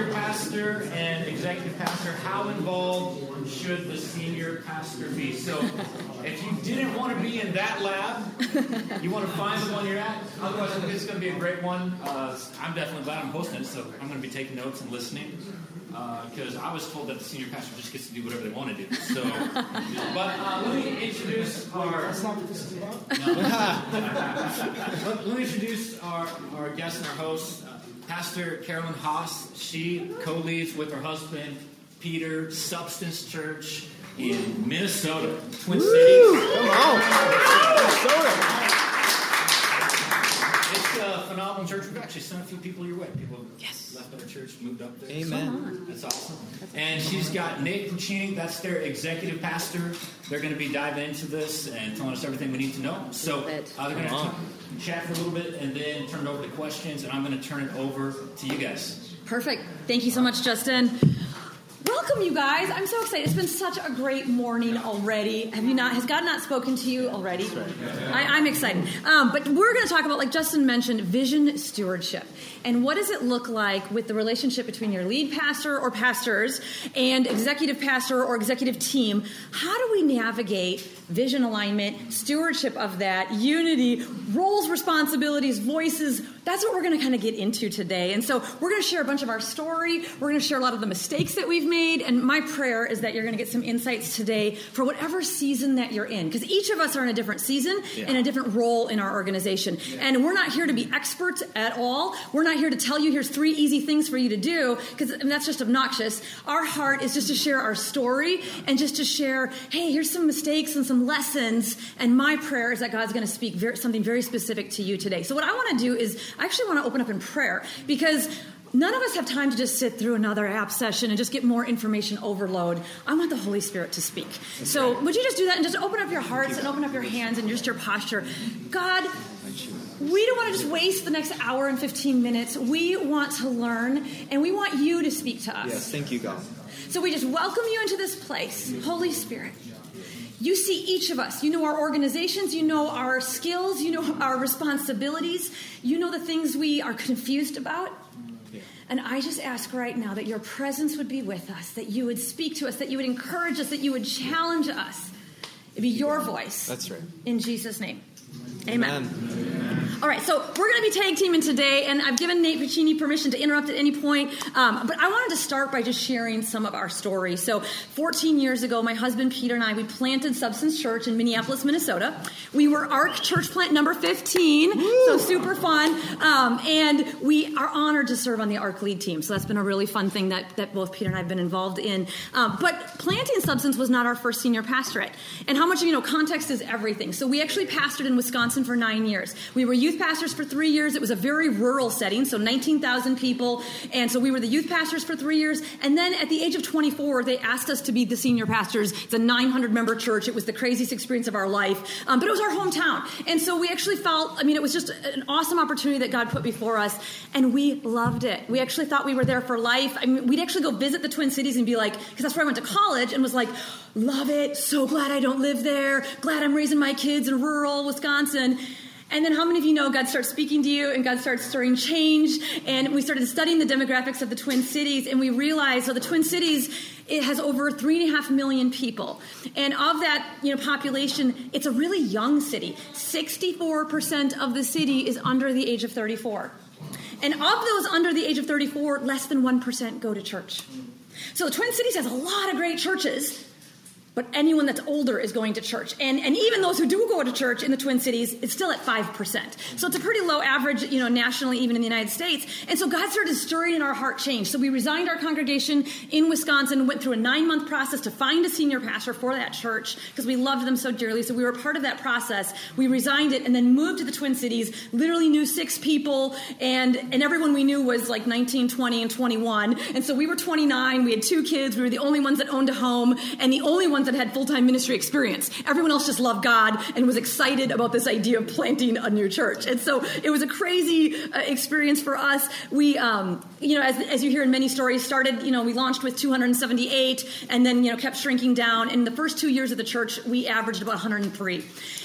junior pastor and executive pastor, how involved should the senior pastor be? So if you didn't want to be in that lab, you want to find the one you're at. Otherwise, it's going to be a great one. I'm definitely glad I'm hosting it, so I'm going to be taking notes and listening. Because I was told that the senior pastor just gets to do whatever they want to do. So, let me introduce our. That's not what this is about. Let me introduce our guest and our host, Pastor Carolyn Haas. She co-leads with her husband Peter Substance Church in Minnesota, Twin Cities. Come on, Minnesota. Phenomenal church. We've actually sent a few people your way. People have left our church, moved up there. Amen. That's awesome. And she's got Nate Puccini. That's their executive pastor. They're going to be diving into this and telling us everything we need to know. So they're going to chat for a little bit and then turn it over to questions. And I'm going to turn it over to you guys. Perfect. Thank you so much, Justin. Welcome, you guys. I'm so excited. It's been such a great morning already. Has God not spoken to you already? That's right. Yeah. I'm excited. But we're going to talk about, like Justin mentioned, vision stewardship. And what does it look like with the relationship between your lead pastor or pastors and executive pastor or executive team? How do we navigate vision alignment, stewardship of that, unity, roles, responsibilities, voices? That's what we're going to kind of get into today. And so we're going to share a bunch of our story. We're going to share a lot of the mistakes that we've made. And my prayer is that you're going to get some insights today for whatever season that you're in. Because each of us are in a different season and a different role in our organization. Yeah. And we're not here to be experts at all. We're not here to tell you here's three easy things for you to do. Because that's just obnoxious. Our heart is just to share our story and just to share, hey, here's some mistakes and some lessons. And my prayer is that God's going to speak something very specific to you today. So what I want to do is I actually want to open up in prayer, because none of us have time to just sit through another app session and just get more information overload. I want the Holy Spirit to speak. So would you just do that and just open up your hearts and open up your hands and just your posture. God, we don't want to just waste the next hour and 15 minutes. We want to learn, and we want you to speak to us. Yes, thank you, God. So we just welcome you into this place, Holy Spirit. You see each of us. You know our organizations. You know our skills. You know our responsibilities. You know the things we are confused about. And I just ask right now that your presence would be with us, that you would speak to us, that you would encourage us, that you would challenge us. It'd be your voice. That's right. In Jesus' name. Amen. Amen. All right, so we're going to be tag teaming today, and I've given Nate Puccini permission to interrupt at any point, but I wanted to start by just sharing some of our story. So 14 years ago, my husband Peter and I, we planted Substance Church in Minneapolis, Minnesota. We were ARC church plant number 15, so super fun, and we are honored to serve on the ARC lead team, so that's been a really fun thing that both Peter and I have been involved in. But planting Substance was not our first senior pastorate, and how much of you know context is everything. So we actually pastored in Wisconsin for 9 years. We were youth pastors for 3 years. It was a very rural setting, so 19,000 people. And so we were the youth pastors for 3 years. And then at the age of 24, they asked us to be the senior pastors. It's a 900-member church. It was the craziest experience of our life. But it was our hometown. And so we actually felt, it was just an awesome opportunity that God put before us. And we loved it. We actually thought we were there for life. We'd actually go visit the Twin Cities and be like, because that's where I went to college, and was like, love it. So glad I don't live there. Glad I'm raising my kids in rural Wisconsin. And then how many of you know God starts speaking to you and God starts stirring change? And we started studying the demographics of the Twin Cities, and we realized, the Twin Cities, it has over 3.5 million people. And of that population, it's a really young city. 64% of the city is under the age of 34. And of those under the age of 34, less than 1% go to church. So the Twin Cities has a lot of great churches, but anyone that's older is going to church. And even those who do go to church in the Twin Cities, it's still at 5%. So it's a pretty low average, nationally, even in the United States. And so God started stirring in our heart change. So we resigned our congregation in Wisconsin, went through a 9-month process to find a senior pastor for that church because we loved them so dearly. So we were part of that process. We resigned it and then moved to the Twin Cities, literally knew 6 people, and everyone we knew was like 19, 20, and 21. And so we were 29. We had 2 kids. We were the only ones that owned a home and the only ones ones that had full-time ministry experience. Everyone else just loved God and was excited about this idea of planting a new church. And so it was a crazy experience for us. We, as you hear in many stories, started, we launched with 278 and then, kept shrinking down. In the first 2 years of the church, we averaged about 103.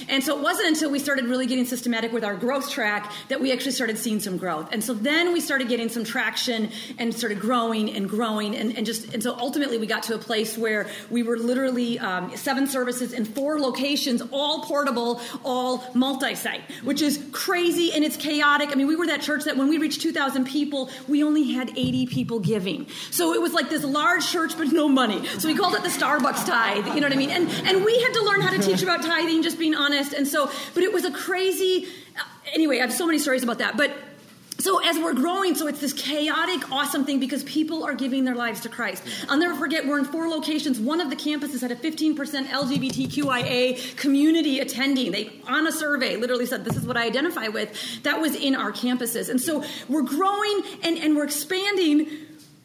And so it wasn't until we started really getting systematic with our growth track that we actually started seeing some growth. And so then we started getting some traction and started growing. And so ultimately we got to a place where we were literally 7 services in 4 locations, all portable, all multi-site, which is crazy and it's chaotic. I mean, we were that church that when we reached 2,000 people, we only had 80 people giving. So it was like this large church, but no money. So we called it the Starbucks tithe, you know what I mean? And we had to learn how to teach about tithing, just being honest. And so, but it was a crazy, anyway, I have so many stories about that. But so as we're growing, so it's this chaotic, awesome thing because people are giving their lives to Christ. I'll never forget, we're in 4 locations. One of the campuses had a 15% LGBTQIA community attending. They, on a survey, literally said, this is what I identify with. That was in our campuses. And so we're growing and we're expanding.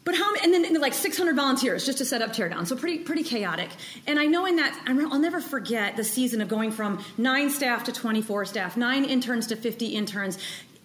But how? And then like 600 volunteers just to set up teardown. So pretty chaotic. And I know in that, I'll never forget the season of going from 9 staff to 24 staff, 9 interns to 50 interns.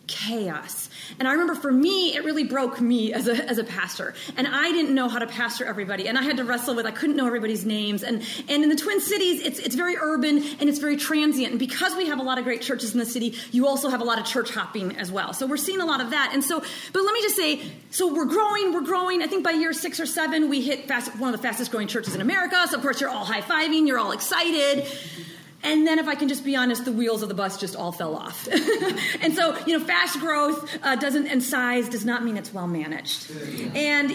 Chaos. And I remember for me, it really broke me as a pastor. And I didn't know how to pastor everybody. And I had to wrestle with, I couldn't know everybody's names. And in the Twin Cities, it's very urban and it's very transient. And because we have a lot of great churches in the city, you also have a lot of church hopping as well. So we're seeing a lot of that. And so, but let me just say, so we're growing. I think by year 6 or 7, we hit one of the fastest growing churches in America. So of course, you're all high-fiving, you're all excited. And then, if I can just be honest, the wheels of the bus just all fell off. And so, fast growth does not mean it's well managed. Yeah. And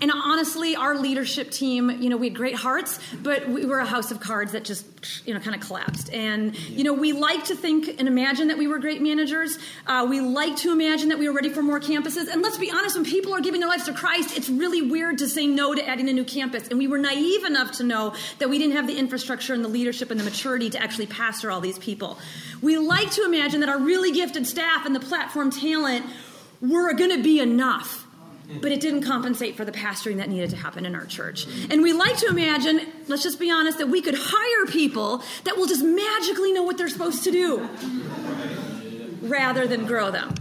and honestly, our leadership team, we had great hearts, but we were a house of cards that just, kind of collapsed. And we like to think and imagine that we were great managers. We like to imagine that we were ready for more campuses. And let's be honest, when people are giving their lives to Christ, it's really weird to say no to adding a new campus. And we were naive enough to know that we didn't have the infrastructure and the leadership and the maturity to actually pastor all these people. We like to imagine that our really gifted staff and the platform talent were going to be enough, but it didn't compensate for the pastoring that needed to happen in our church. And we like to imagine, let's just be honest, that we could hire people that will just magically know what they're supposed to do rather than grow them.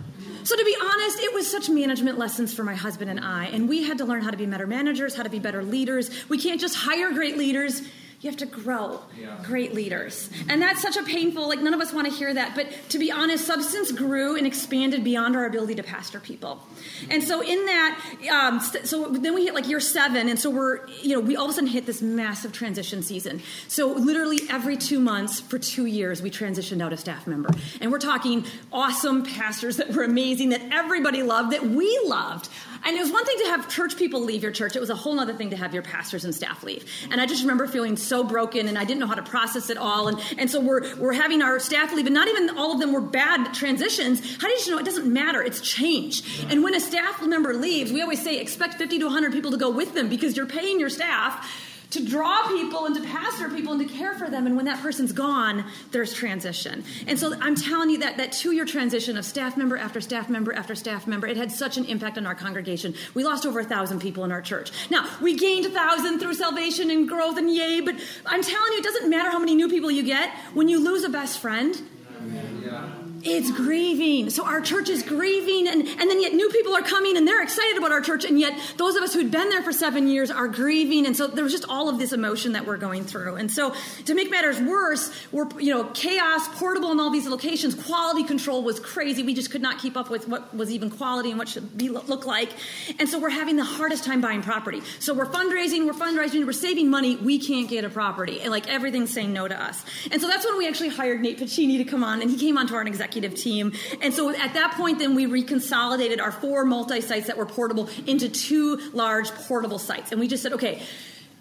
So to be honest, it was such management lessons for my husband and I, and we had to learn how to be better managers, how to be better leaders. We can't just hire great leaders. You have to grow great leaders. And that's such a painful, none of us want to hear that. But to be honest, Substance grew and expanded beyond our ability to pastor people. And so in that, so then we hit year 7. And so we're, we all of a sudden hit this massive transition season. So literally every 2 months for 2 years, we transitioned out a staff member. And we're talking awesome pastors that were amazing, that everybody loved, that we loved. And it was one thing to have church people leave your church. It was a whole other thing to have your pastors and staff leave. And I just remember feeling so broken, and I didn't know how to process it all. And so we're having our staff leave, and not even all of them were bad transitions. How did you know? It doesn't matter. It's change. And when a staff member leaves, we always say expect 50 to 100 people to go with them because you're paying your staff to draw people and to pastor people and to care for them. And when that person's gone, there's transition. And so I'm telling you that 2-year transition of staff member after staff member after staff member, it had such an impact on our congregation. We lost over 1,000 people in our church. Now, we gained 1,000 through salvation and growth and yay, but I'm telling you, it doesn't matter how many new people you get. When you lose a best friend, it's grieving. So our church is grieving, and then yet new people are coming, and they're excited about our church, and yet those of us who'd been there for 7 years are grieving, and so there was just all of this emotion that we're going through. And so to make matters worse, we're chaos, portable in all these locations. Quality control was crazy. We just could not keep up with what was even quality and what should look like. And so we're having the hardest time buying property. So we're fundraising, we're saving money. We can't get a property, and everything's saying no to us. And so that's when we actually hired Nate Puccini to come on, and he came on to our executive team. And so at that point, then we reconsolidated our 4 multi-sites that were portable into 2 large portable sites. And we just said, okay,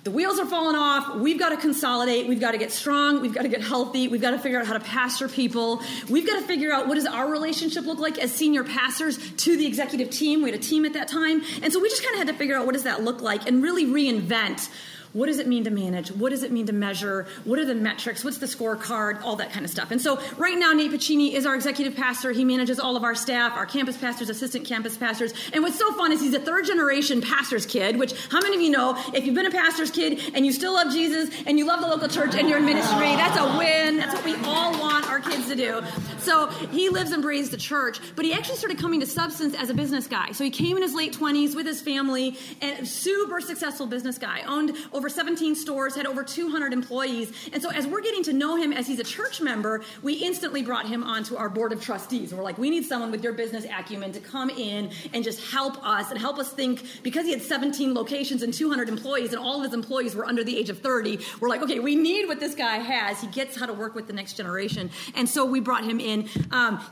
the wheels are falling off. We've got to consolidate. We've got to get strong. We've got to get healthy. We've got to figure out how to pastor people. We've got to figure out what does our relationship look like as senior pastors to the executive team. We had a team at that time. And so we just kind of had to figure out what does that look like and really reinvent What does it mean to manage? What does it mean to measure? What are the metrics? What's the scorecard? All that kind of stuff. And so right now, Nate Puccini is our executive pastor. He manages all of our staff, our campus pastors, assistant campus pastors. And what's so fun is he's a third-generation pastor's kid, which how many of you know, if you've been a pastor's kid and you still love Jesus and you love the local church and your ministry, that's a win. That's what we all want our kids to do. So he lives and breathes the church, but he actually started coming to Substance as a business guy. So he came in his late 20s with his family, and super successful business guy, owned over 17 stores, had over 200 employees. And so as we're getting to know him as he's a church member, we instantly brought him onto our board of trustees. And we're like, we need someone with your business acumen to come in and just help us and help us think, because he had 17 locations and 200 employees and all of his employees were under the age of 30. We're like, okay, we need what this guy has. He gets how to work with the next generation. And so we brought him in.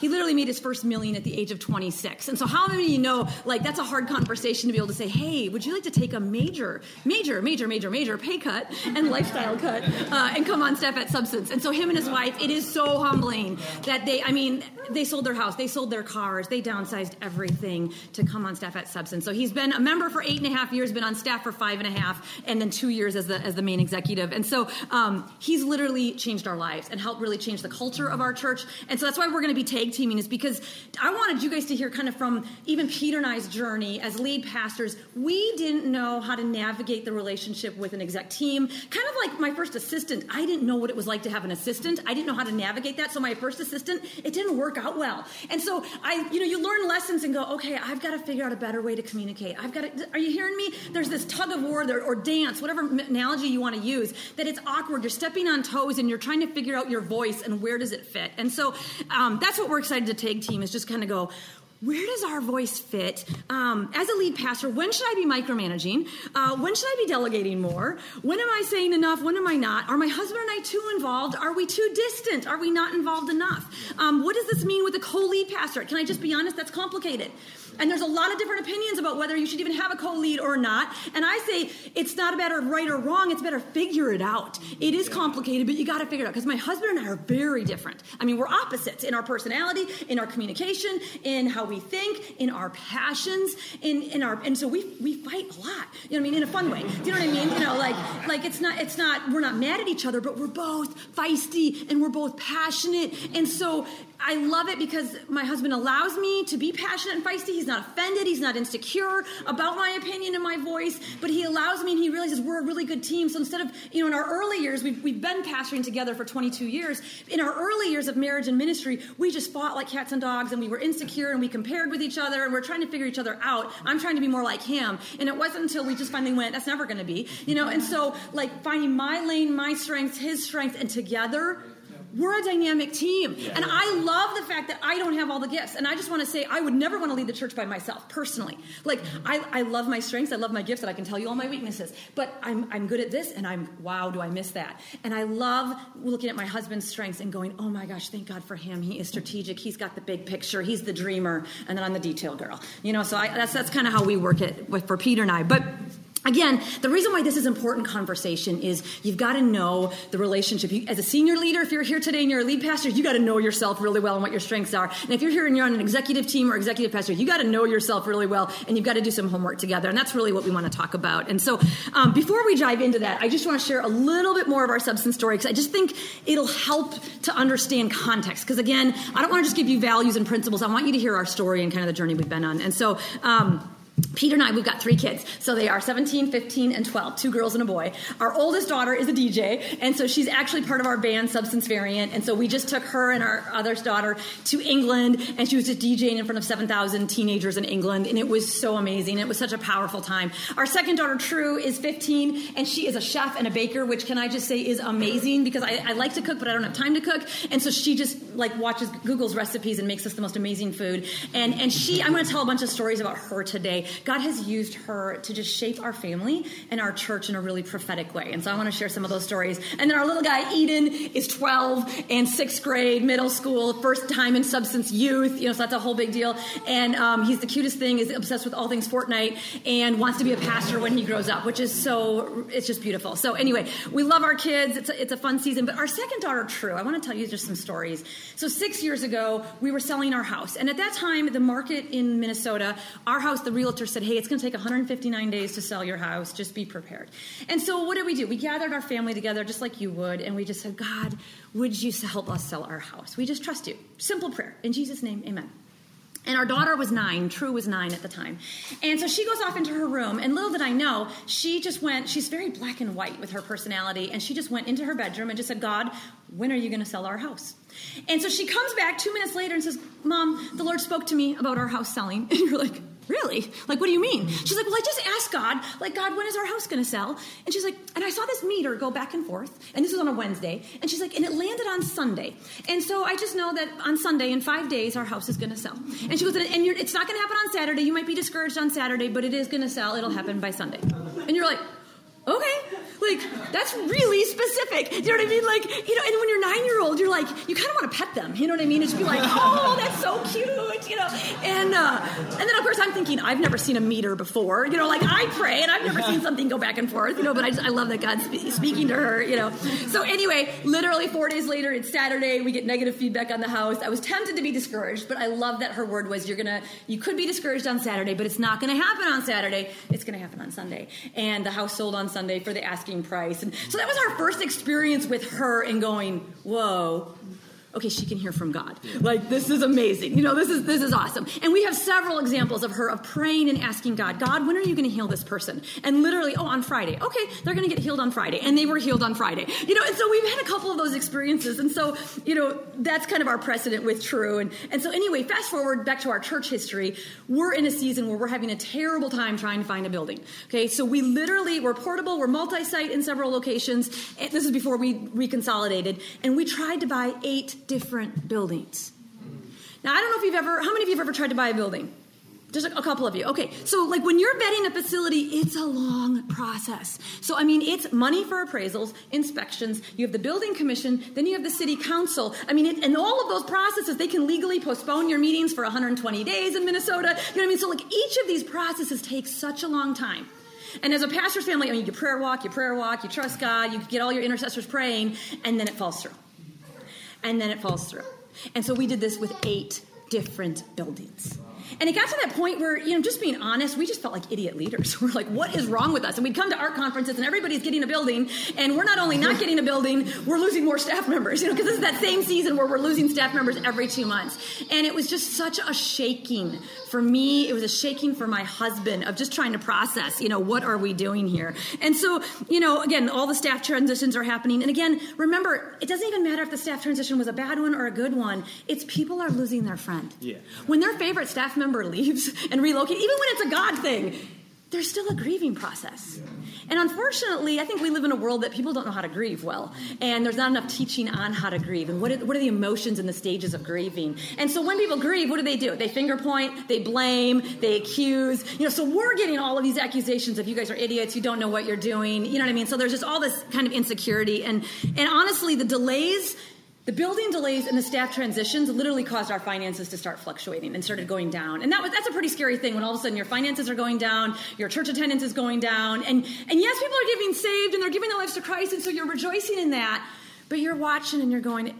He literally made his first million at the age of 26. And so how many of you know, like, that's a hard conversation to be able to say, hey, would you like to take a major pay cut and lifestyle cut and come on staff at Substance? And so him and his wife, it is so humbling that they sold their house, they sold their cars, they downsized everything to come on staff at Substance. So he's been a member for 8.5 years, been on staff for 5.5, and then 2 years as the main executive. And so he's literally changed our lives and helped really change the culture of our church. And so that's why we're going to be tag teaming, is because I wanted you guys to hear kind of from even Peter and I's journey as lead pastors. We didn't know how to navigate the relationship with an exec team. Kind of like my first assistant, I didn't know what it was like to have an assistant. I didn't know how to navigate that. So my first assistant, it didn't work out well. And so you learn lessons and go, okay, I've got to figure out a better way to communicate. Are you hearing me? There's this tug of war or dance, whatever analogy you want to use, that it's awkward. You're stepping on toes and you're trying to figure out your voice and where does it fit. And so that's what we're excited to tag team, is just kind of go, where does our voice fit? As a lead pastor, when should I be micromanaging? When should I be delegating more? When am I saying enough? When am I not? Are my husband and I too involved? Are we too distant? Are we not involved enough? What does this mean with a co-lead pastor? Can I just be honest? That's complicated. And there's a lot of different opinions about whether you should even have a co-lead or not. And I say it's not about right or wrong. It's better figure it out. It is complicated, but you got to figure it out. Because my husband and I are very different. I mean, we're opposites in our personality, in our communication, in how we think, in our passions, and so we fight a lot. You know what I mean? In a fun way. Do you know what I mean? You know, like it's not we're not mad at each other, but we're both feisty and we're both passionate. And so I love it because my husband allows me to be passionate and feisty. He's not offended. He's not insecure about my opinion and my voice, but he allows me, and he realizes we're a really good team. So instead of, in our early years, we've been pastoring together for 22 years. In our early years of marriage and ministry, we just fought like cats and dogs, and we were insecure, and we compared with each other, and we're trying to figure each other out. I'm trying to be more like him. And it wasn't until we just finally went, that's never going to be, And so, like, finding my lane, my strengths, his strengths, and together, we're a dynamic team. And I love the fact that I don't have all the gifts. And I just want to say, I would never want to lead the church by myself, personally. Like, I love my strengths, I love my gifts, and I can tell you all my weaknesses. But I'm good at this, and wow, do I miss that. And I love looking at my husband's strengths and going, oh my gosh, thank God for him. He is strategic. He's got the big picture. He's the dreamer. And then I'm the detail girl. So that's kind of how we work it for Peter and I. But again, the reason why this is important conversation is you've got to know the relationship. As a senior leader, if you're here today and you're a lead pastor, you got to know yourself really well and what your strengths are. And if you're here and you're on an executive team or executive pastor, you got to know yourself really well, and you've got to do some homework together. And that's really what we want to talk about. And so before we dive into that, I just want to share a little bit more of our Substance story, because I just think it'll help to understand context. Because again, I don't want to just give you values and principles. I want you to hear our story and kind of the journey we've been on. And so Peter and I, we've got 3 kids. So they are 17, 15, and 12, 2 girls and a boy. Our oldest daughter is a DJ, and so she's actually part of our band, Substance Variant. And so we just took her and our other daughter to England, and she was just DJing in front of 7,000 teenagers in England, and it was so amazing. It was such a powerful time. Our second daughter, True, is 15, and she is a chef and a baker, which, can I just say, is amazing, because I like to cook, but I don't have time to cook. And so she just, like, watches Google's recipes and makes us the most amazing food. And she, I'm going to tell a bunch of stories about her today. God has used her to just shape our family and our church in a really prophetic way. And so I want to share some of those stories. And then our little guy, Eden, is 12 and 6th grade, middle school, first time in Substance youth. So that's a whole big deal. And he's the cutest thing, is obsessed with all things Fortnite, and wants to be a pastor when he grows up, which is so, it's just beautiful. So anyway, we love our kids. It's a fun season. But our second daughter, True, I want to tell you just some stories. So 6 years ago, we were selling our house. And at that time, the market in Minnesota, our house, the real realtor said, hey, it's going to take 159 days to sell your house. Just be prepared. And so what did we do? We gathered our family together just like you would, and we just said, God, would you help us sell our house? We just trust you. Simple prayer. In Jesus' name, amen. And our daughter was 9. True was 9 at the time. And so she goes off into her room, and little did I know, she just went, she's very black and white with her personality, and she just went into her bedroom and just said, God, when are you going to sell our house? And so she comes back 2 minutes later and says, Mom, the Lord spoke to me about our house selling. And you're like, really? Like, what do you mean? She's like, well, I just asked God, like, God, when is our house going to sell? And she's like, and I saw this meter go back and forth, and this was on a Wednesday, and she's like, and it landed on Sunday. And so I just know that on Sunday, in 5 days, our house is going to sell. And she goes, and it's not going to happen on Saturday. You might be discouraged on Saturday, but it is going to sell. It'll happen by Sunday. And you're like, okay, like, that's really specific. You know what I mean? Like, you know, and when you're 9-year-old, you're like, you kind of want to pet them. You know what I mean? It should be like, oh, that's so cute, you know. And then, of course, I'm thinking, I've never seen a meter before. You know, like, I pray, and I've never seen something go back and forth, you know, but I love that God's speaking to her, you know. So anyway, literally 4 days later, it's Saturday. We get negative feedback on the house. I was tempted to be discouraged, but I love that her word was, you could be discouraged on Saturday, but it's not going to happen on Saturday. It's going to happen on Sunday. And the house sold on Sunday for the asking price. And so that was our first experience with her and going, whoa, okay, she can hear from God. Like, this is amazing. You know, this is awesome. And we have several examples of her of praying and asking God, God, when are you going to heal this person? And literally, oh, on Friday. Okay, they're going to get healed on Friday. And they were healed on Friday. You know, and so we've had a couple of those experiences. And so, you know, that's kind of our precedent with True. And so anyway, fast forward back to our church history. We're in a season where we're having a terrible time trying to find a building. Okay, so we literally, we're portable, we're multi-site in several locations. This is before we reconsolidated. And we tried to buy 8 different buildings. Now, I don't know if you've ever, how many of you have ever tried to buy a building? Just a couple of you. Okay. So like when you're vetting a facility, it's a long process. So, I mean, it's money for appraisals, inspections, you have the building commission, then you have the city council. I mean, and all of those processes, they can legally postpone your meetings for 120 days in Minnesota. You know what I mean? So like each of these processes takes such a long time. And as a pastor's family, I mean, you prayer walk, you trust God, you get all your intercessors praying, and then it falls through. And so we did this with 8 different buildings. And it got to that point where, you know, just being honest, we just felt like idiot leaders. We're like, what is wrong with us? And we'd come to art conferences and everybody's getting a building. And we're not only not getting a building, we're losing more staff members, you know, because this is that same season where we're losing staff members every 2 months. And it was just such a shaking for me. It was a shaking for my husband of just trying to process, you know, what are we doing here? And so, you know, again, all the staff transitions are happening. And again, remember, it doesn't even matter if the staff transition was a bad one or a good one. It's people are losing their friend. Yeah. When their favorite staff member leaves and relocate, even when it's a God thing, there's still a grieving process. Yeah. And unfortunately, I think we live in a world that people don't know how to grieve well, and there's not enough teaching on how to grieve and what are the emotions and the stages of grieving. And so when people grieve, what do? They finger point, they blame, they accuse. You know, so we're getting all of these accusations of you guys are idiots, you don't know what you're doing. You know what I mean? So there's just all this kind of insecurity, and honestly, the delays. The building delays and the staff transitions literally caused our finances to start fluctuating and started going down. And that's a pretty scary thing when all of a sudden your finances are going down, your church attendance is going down. And yes, people are getting saved and they're giving their lives to Christ, and so you're rejoicing in that. But you're watching and you're going,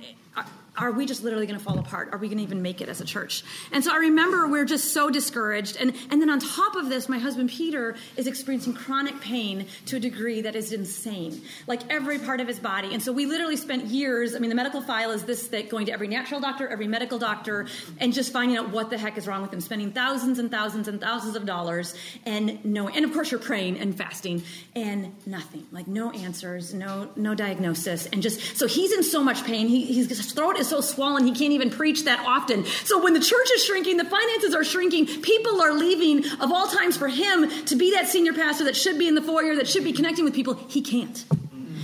are we just literally going to fall apart? Are we going to even make it as a church? And so I remember we're just so discouraged. And then on top of this, my husband Peter is experiencing chronic pain to a degree that is insane, like every part of his body. And so we literally spent years, I mean, the medical file is this thick, going to every natural doctor, every medical doctor, and just finding out what the heck is wrong with him, spending thousands and thousands and thousands of dollars and knowing. And of course you're praying and fasting and nothing, like no answers, no diagnosis. And just, so he's in so much pain. His throat is so swollen he can't even preach that often. So when the church is shrinking, the finances are shrinking, people are leaving. Of all times for him to be that senior pastor that should be in the foyer, that should be connecting with people, he can't.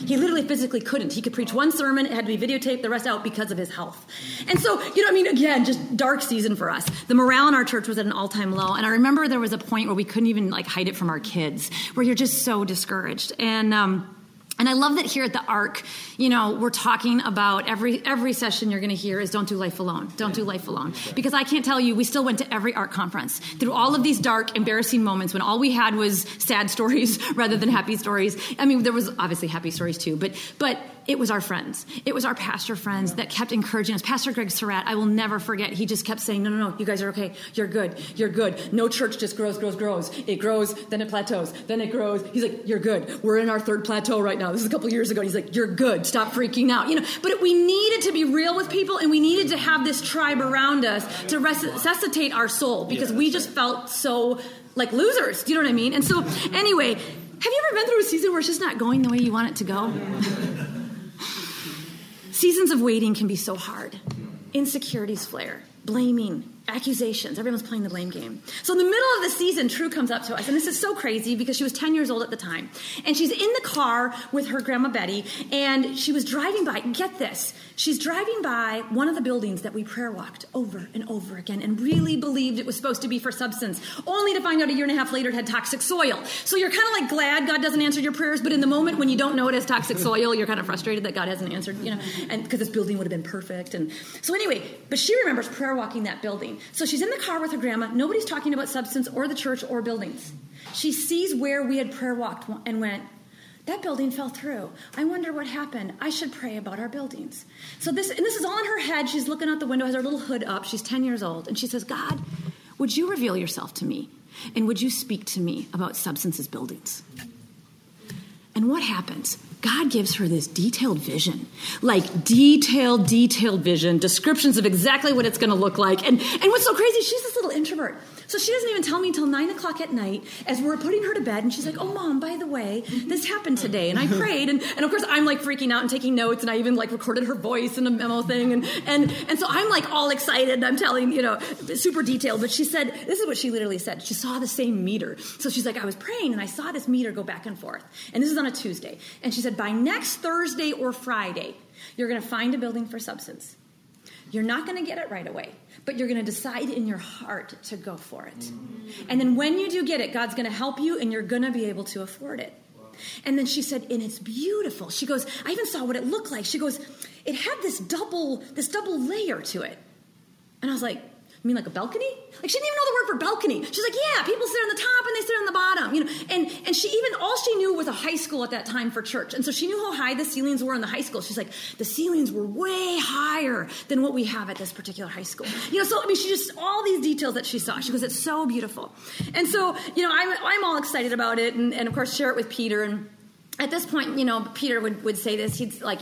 He literally physically couldn't. He could preach one sermon. It had to be videotaped, the rest out because of his health. And so, you know, I mean, again, just dark season for us. The morale in our church was at an all-time low. And I remember there was a point where we couldn't even like hide it from our kids, where you're just so discouraged. And I love that here at the ARC, you know, we're talking about every session you're going to hear is don't do life alone. Don't do life alone. Because I can't tell you, we still went to every ARC conference through all of these dark, embarrassing moments when all we had was sad stories rather than happy stories. I mean, there was obviously happy stories too, but it was our friends. It was our pastor friends that kept encouraging us. Pastor Greg Surratt, I will never forget, he just kept saying, no, you guys are okay. You're good. You're good. No church just grows. It grows, then it plateaus, then it grows. He's like, you're good. We're in our third plateau right now. This is a couple years ago. He's like, you're good. Stop freaking out. But we needed to be real with people, and we needed to have this tribe around us to resuscitate our soul, because we just felt so like losers. Do you know what I mean? And so anyway, have you ever been through a season where it's just not going the way you want it to go? Seasons of waiting can be so hard. Insecurities flare, blaming, accusations. Everyone's playing the blame game. So in the middle of the season, True comes up to us, and this is so crazy because she was 10 years old at the time, and she's in the car with her grandma Betty, and she was driving by, and get this, she's driving by one of the buildings that we prayer walked over and over again and really believed it was supposed to be for Substance, only to find out a year and a half later it had toxic soil. So you're kind of like glad God doesn't answer your prayers, but in the moment when you don't know it as toxic soil, you're kind of frustrated that God hasn't answered, and because this building would have been perfect. And so anyway, but she remembers prayer walking that building. So she's in the car with her grandma. Nobody's talking about Substance or the church or buildings. She sees where we had prayer walked and went, that building fell through. I wonder what happened. I should pray about our buildings. So this is all in her head. She's looking out the window, has her little hood up. She's 10 years old. And she says, God, would you reveal yourself to me? And would you speak to me about Substance's buildings? And what happens? God gives her this detailed vision, like detailed vision, descriptions of exactly what it's going to look like. And what's so crazy, she's this little introvert. So she doesn't even tell me until 9:00 at night as we're putting her to bed. And she's like, oh, Mom, by the way, this happened today. And I prayed. And of course, I'm like freaking out and taking notes. And I even like recorded her voice in a memo thing. And so I'm like all excited. I'm telling, super detailed. But she said, this is what she literally said. She saw the same meter. So she's like, I was praying and I saw this meter go back and forth. And this is on a Tuesday. And she said, by next Thursday or Friday, you're going to find a building for Substance. You're not going to get it right away, but you're going to decide in your heart to go for it. And then when you do get it, God's going to help you, and you're going to be able to afford it. And then she said, and it's beautiful. She goes, I even saw what it looked like. She goes, it had this double layer to it. And I was like, you mean like a balcony? Like, she didn't even know the word for balcony. She's like, yeah, people sit on the top and they sit on the bottom, And she even, all she knew was a high school at that time for church. And so she knew how high the ceilings were in the high school. She's like, the ceilings were way higher than what we have at this particular high school. She just, all these details that she saw. She goes, it's so beautiful. And so, I'm all excited about it. And of course, share it with Peter. And at this point, Peter would say this. He's like,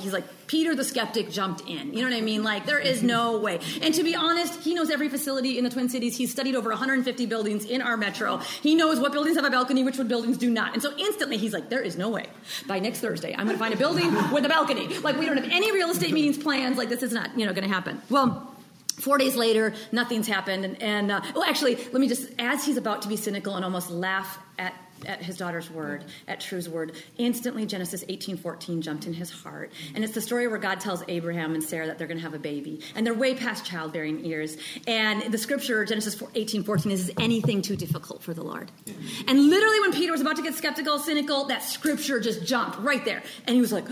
Peter the skeptic jumped in. You know what I mean? Like, there is no way. And to be honest, he knows every facility in the Twin Cities. He's studied over 150 buildings in our metro. He knows what buildings have a balcony, which buildings do not. And so instantly he's like, there is no way. By next Thursday, I'm going to find a building with a balcony. Like, we don't have any real estate meetings planned. Like, this is not, going to happen. Well, 4 days later, nothing's happened. And let me just, as he's about to be cynical and almost laugh at his daughter's word, at True's word, instantly Genesis 18:14 jumped in his heart. And it's the story where God tells Abraham and Sarah that they're going to have a baby. And they're way past childbearing years. And the scripture, Genesis 18:14, is anything too difficult for the Lord. Yeah. And literally when Peter was about to get skeptical, cynical, that scripture just jumped right there. And he was like,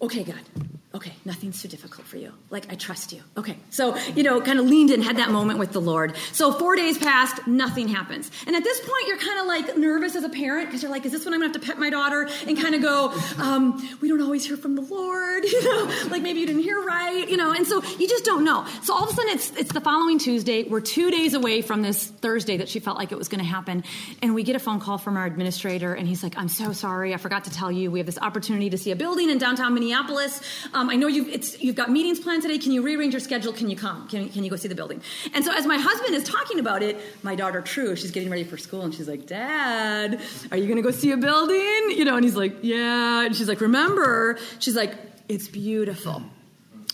okay, God. Okay, nothing's too difficult for you. Like, I trust you. Okay. So, kind of leaned in, had that moment with the Lord. So 4 days passed, nothing happens. And at this point, you're kind of like nervous as a parent because you're like, is this when I'm going to have to pet my daughter and kind of go, we don't always hear from the Lord, like maybe you didn't hear right, and so you just don't know. So all of a sudden, it's the following Tuesday. We're 2 days away from this Thursday that she felt like it was going to happen. And we get a phone call from our administrator, and he's like, I'm so sorry. I forgot to tell you. We have this opportunity to see a building in downtown Minneapolis. I know you've got meetings planned today. Can you rearrange your schedule? Can you come? Can you go see the building? And so as my husband is talking about it, my daughter, True, she's getting ready for school. And she's like, Dad, are you going to go see a building? And he's like, yeah. And she's like, remember, she's like, it's beautiful.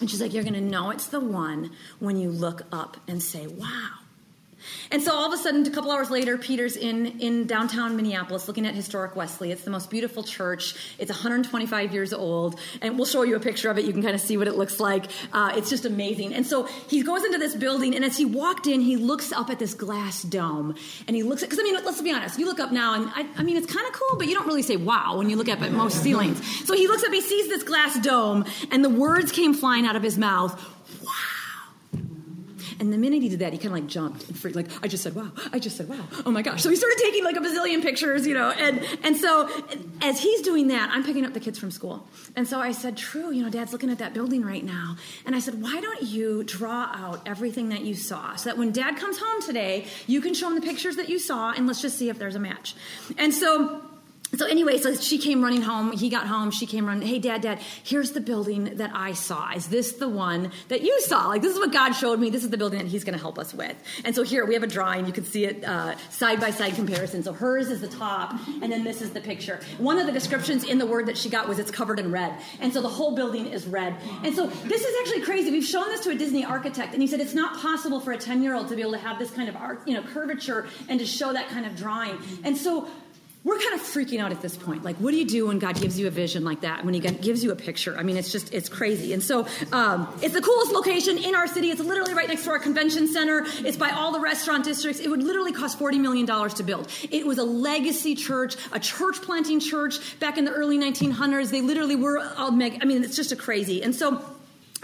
And she's like, you're going to know it's the one when you look up and say, wow. And so all of a sudden, a couple hours later, Peter's in downtown Minneapolis looking at Historic Wesley. It's the most beautiful church. It's 125 years old. And we'll show you a picture of it. You can kind of see what it looks like. It's just amazing. And so he goes into this building. And as he walked in, he looks up at this glass dome. And he looks at, because, let's be honest. You look up now, and I mean, it's kind of cool, but you don't really say wow when you look up at most ceilings. So he looks up, he sees this glass dome, and the words came flying out of his mouth. Wow. And the minute he did that, he kind of like jumped and freaked, like, I just said, wow, oh my gosh. So he started taking like a bazillion pictures, you know, and so as he's doing that, I'm picking up the kids from school. And so I said, true, you know, Dad's looking at that building right now. And I said, why don't you draw out everything that you saw so that when Dad comes home today, you can show him the pictures that you saw and let's just see if there's a match. And so anyway, so she came running home. He got home. She came running. Hey, Dad, here's the building that I saw. Is this the one that you saw? Like, this is what God showed me. This is the building that he's going to help us with. And so here we have a drawing. You can see it side-by-side comparison. So hers is the top, and then this is the picture. One of the descriptions in the word that she got was it's covered in red. And so the whole building is red. And so this is actually crazy. We've shown this to a Disney architect, and he said it's not possible for a 10-year-old to be able to have this kind of art, you know, curvature and to show that kind of drawing. And so we're kind of freaking out at this point. Like, what do you do when God gives you a vision like that, when he gives you a picture? I mean, it's crazy. And so it's the coolest location in our city. It's literally right next to our convention center. It's by all the restaurant districts. It would literally cost $40 million to build. It was a legacy church, a church planting church back in the early 1900s. They literally were all mega. I mean, it's just a crazy. And so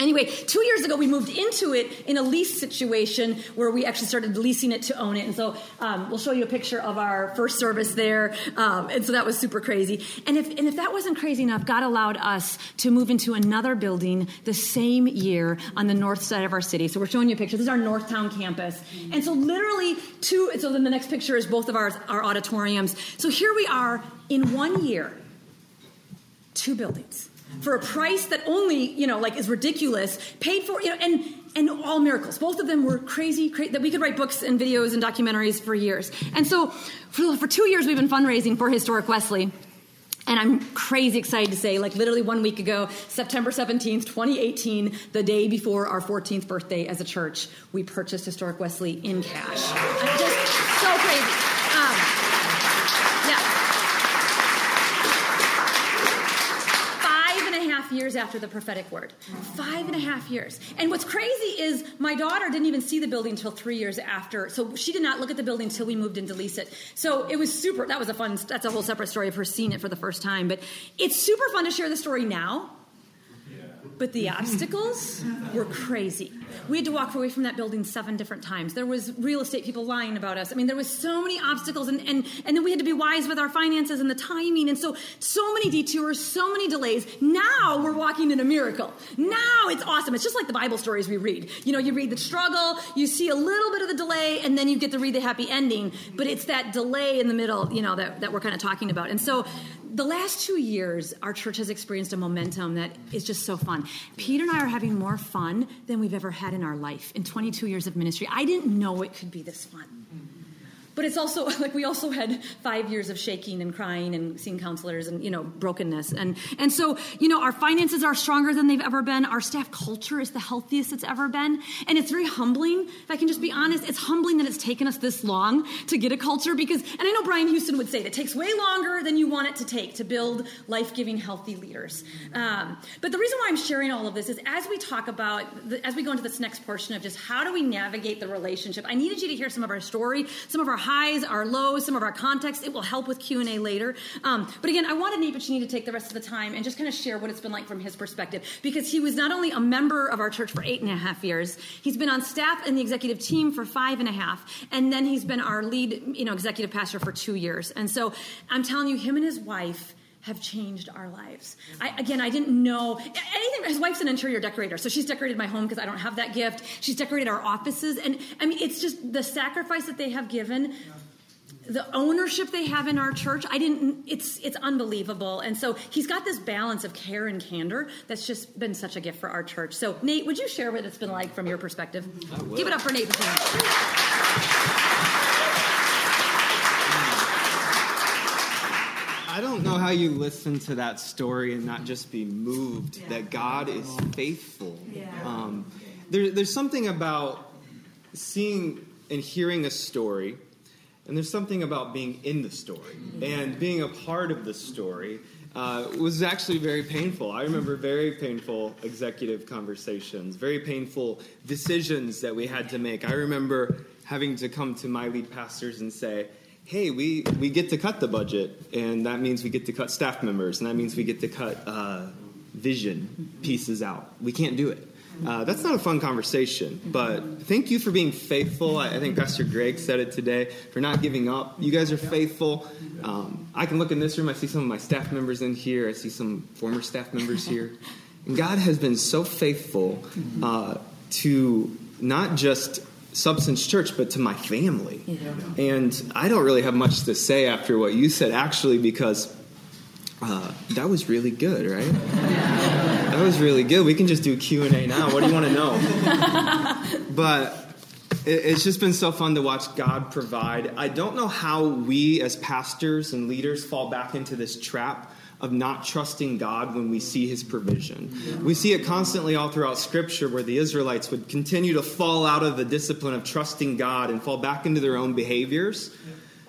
anyway, 2 years ago, we moved into it in a lease situation where we actually started leasing it to own it. And so we'll show you a picture of our first service there. And so that was super crazy. And if that wasn't crazy enough, God allowed us to move into another building the same year on the north side of our city. So we're showing you a picture. This is our Northtown campus. And so literally so then the next picture is both of our auditoriums. So here we are in 1 year, two buildings. For a price that only, you know, like is ridiculous, paid for, you know, and all miracles. Both of them were crazy that we could write books and videos and documentaries for years. And so for 2 years, we've been fundraising for Historic Wesley. And I'm crazy excited to say, like literally 1 week ago, September 17th, 2018, the day before our 14th birthday as a church, we purchased Historic Wesley in cash. I'm just so crazy. Years after the prophetic word. 5.5 years. And what's crazy is my daughter didn't even see the building until 3 years after. So she did not look at the building until we moved in to lease it. So it was super. That's a whole separate story of her seeing it for the first time. But it's super fun to share the story now. But the obstacles were crazy. We had to walk away from that building 7 different times. There was real estate people lying about us. I mean, there was so many obstacles, and then we had to be wise with our finances and the timing, and so many detours, so many delays. Now we're walking in a miracle. Now it's awesome. It's just like the Bible stories we read. You know, you read the struggle, you see a little bit of the delay, and then you get to read the happy ending. But it's that delay in the middle, you know, that we're kind of talking about. And so the last 2 years, our church has experienced a momentum that is just so fun. Peter and I are having more fun than we've ever had in our life, in 22 years of ministry. I didn't know it could be this fun. But it's also, like, we also had 5 years of shaking and crying and seeing counselors and, you know, brokenness. And so, you know, our finances are stronger than they've ever been. Our staff culture is the healthiest it's ever been. And it's very humbling. If I can just be honest, it's humbling that it's taken us this long to get a culture because, and I know Brian Houston would say that it takes way longer than you want it to take to build life-giving, healthy leaders. But the reason why I'm sharing all of this is as we go into this next portion of just how do we navigate the relationship, I needed you to hear some of our story, some of our highs, our lows, some of our context. It will help with Q&A later. But again, I wanted Nate Puccini to take the rest of the time and just kind of share what it's been like from his perspective, because he was not only a member of our church for 8.5 years, he's been on staff and the executive team for 5.5, and then he's been our lead, you know, executive pastor for 2 years. And so I'm telling you, him and his wife have changed our lives. I didn't know anything. His wife's an interior decorator, so she's decorated my home because I don't have that gift. She's decorated our offices. And I mean, it's just the sacrifice that they have given, the ownership they have in our church. It's unbelievable. And so he's got this balance of care and candor that's just been such a gift for our church. So Nate, would you share what it's been like from your perspective? I will. Give it up for Nate. I don't know how you listen to that story and not just be moved that God is faithful. Yeah. There's something about seeing and hearing a story, and there's something about being in the story and being a part of the story. Was actually very painful. I remember very painful executive conversations, very painful decisions that we had to make. I remember having to come to my lead pastors and say, hey, we get to cut the budget, and that means we get to cut staff members, and that means we get to cut vision pieces out. We can't do it. That's not a fun conversation, but thank you for being faithful. I think Pastor Greg said it today, for not giving up. You guys are faithful. I can look in this room. I see some of my staff members in here. I see some former staff members here. And God has been so faithful to not just Substance Church, but to my family. And I don't really have much to say after what you said, actually, because that was really good, right? That was really good. We can just do Q&A now. What do you want to know? But it's just been so fun to watch God provide. I don't know how we as pastors and leaders fall back into this trap of not trusting God when we see his provision. We see it constantly all throughout Scripture, where the Israelites would continue to fall out of the discipline of trusting God and fall back into their own behaviors.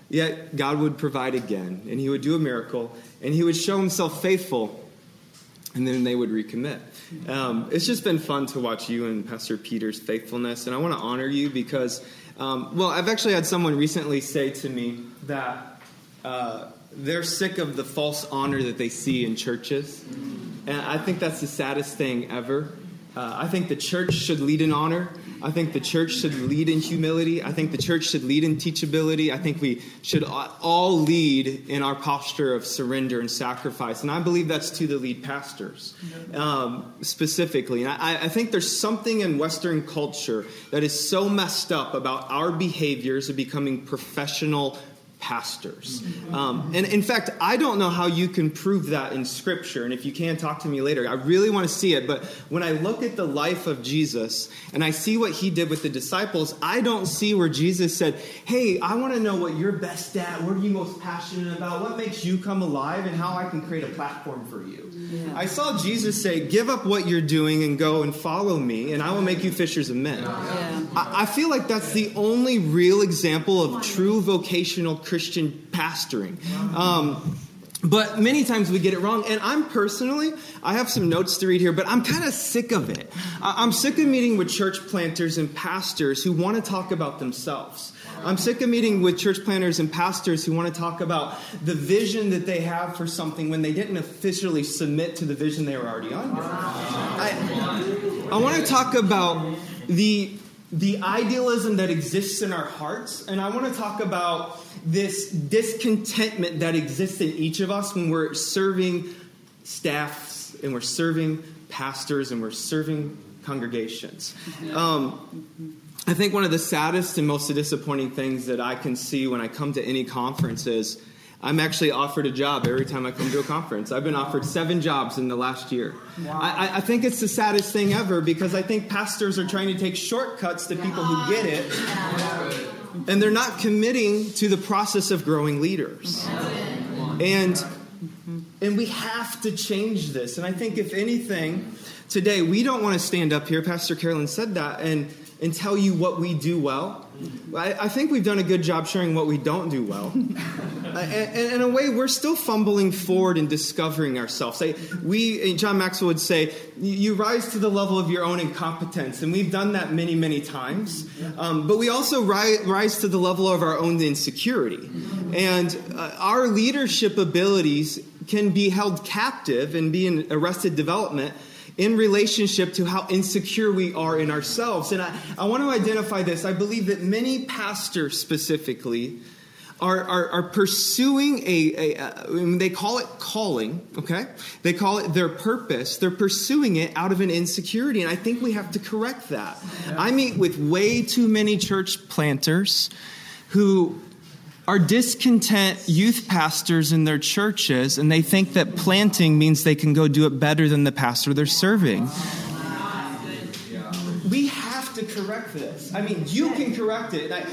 Yet God would provide again, and he would do a miracle, and he would show himself faithful, and then they would recommit. It's just been fun to watch you and Pastor Peter's faithfulness, and I want to honor you because, well, I've actually had someone recently say to me that they're sick of the false honor that they see in churches. And I think that's the saddest thing ever. I think the church should lead in honor. I think the church should lead in humility. I think the church should lead in teachability. I think we should all lead in our posture of surrender and sacrifice. And I believe that's to the lead pastors specifically. And I think there's something in Western culture that is so messed up about our behaviors of becoming professional pastors. And in fact, I don't know how you can prove that in Scripture. And if you can, talk to me later. I really want to see it. But when I look at the life of Jesus and I see what he did with the disciples, I don't see where Jesus said, hey, I want to know what you're best at. What are you most passionate about? What makes you come alive, and how I can create a platform for you. I saw Jesus say, give up what you're doing and go and follow me, and I will make you fishers of men. I feel like that's the only real example of true vocational Christian pastoring. But many times we get it wrong. And I'm personally, I have some notes to read here, but I'm kind of sick of it. I'm sick of meeting with church planters and pastors who want to talk about themselves. I'm sick of meeting with church planters and pastors who want to talk about the vision that they have for something when they didn't officially submit to the vision they were already under. I want to talk about the idealism that exists in our hearts. And I want to talk about this discontentment that exists in each of us when we're serving staffs and we're serving pastors and we're serving congregations. I think one of the saddest and most disappointing things that I can see when I come to any conference is I'm actually offered a job every time I come to a conference. I've been offered 7 jobs in the last year. Wow. I think it's the saddest thing ever, because I think pastors are trying to take shortcuts to people who get it, and they're not committing to the process of growing leaders. And we have to change this. And I think, if anything, today we don't want to stand up here, Pastor Carolyn said that, and tell you what we do well. I think we've done a good job sharing what we don't do well. And in a way, we're still fumbling forward and discovering ourselves. John Maxwell would say, you rise to the level of your own incompetence. And we've done that many, many times. But we also rise to the level of our own insecurity. And our leadership abilities can be held captive and be in arrested development in relationship to how insecure we are in ourselves. And I want to identify this. I believe that many pastors specifically are pursuing they call it calling, okay? They call it their purpose. They're pursuing it out of an insecurity, and I think we have to correct that. I meet with way too many church planters who are discontent youth pastors in their churches, and they think that planting means they can go do it better than the pastor they're serving. We have to correct this. I mean, you can correct it. I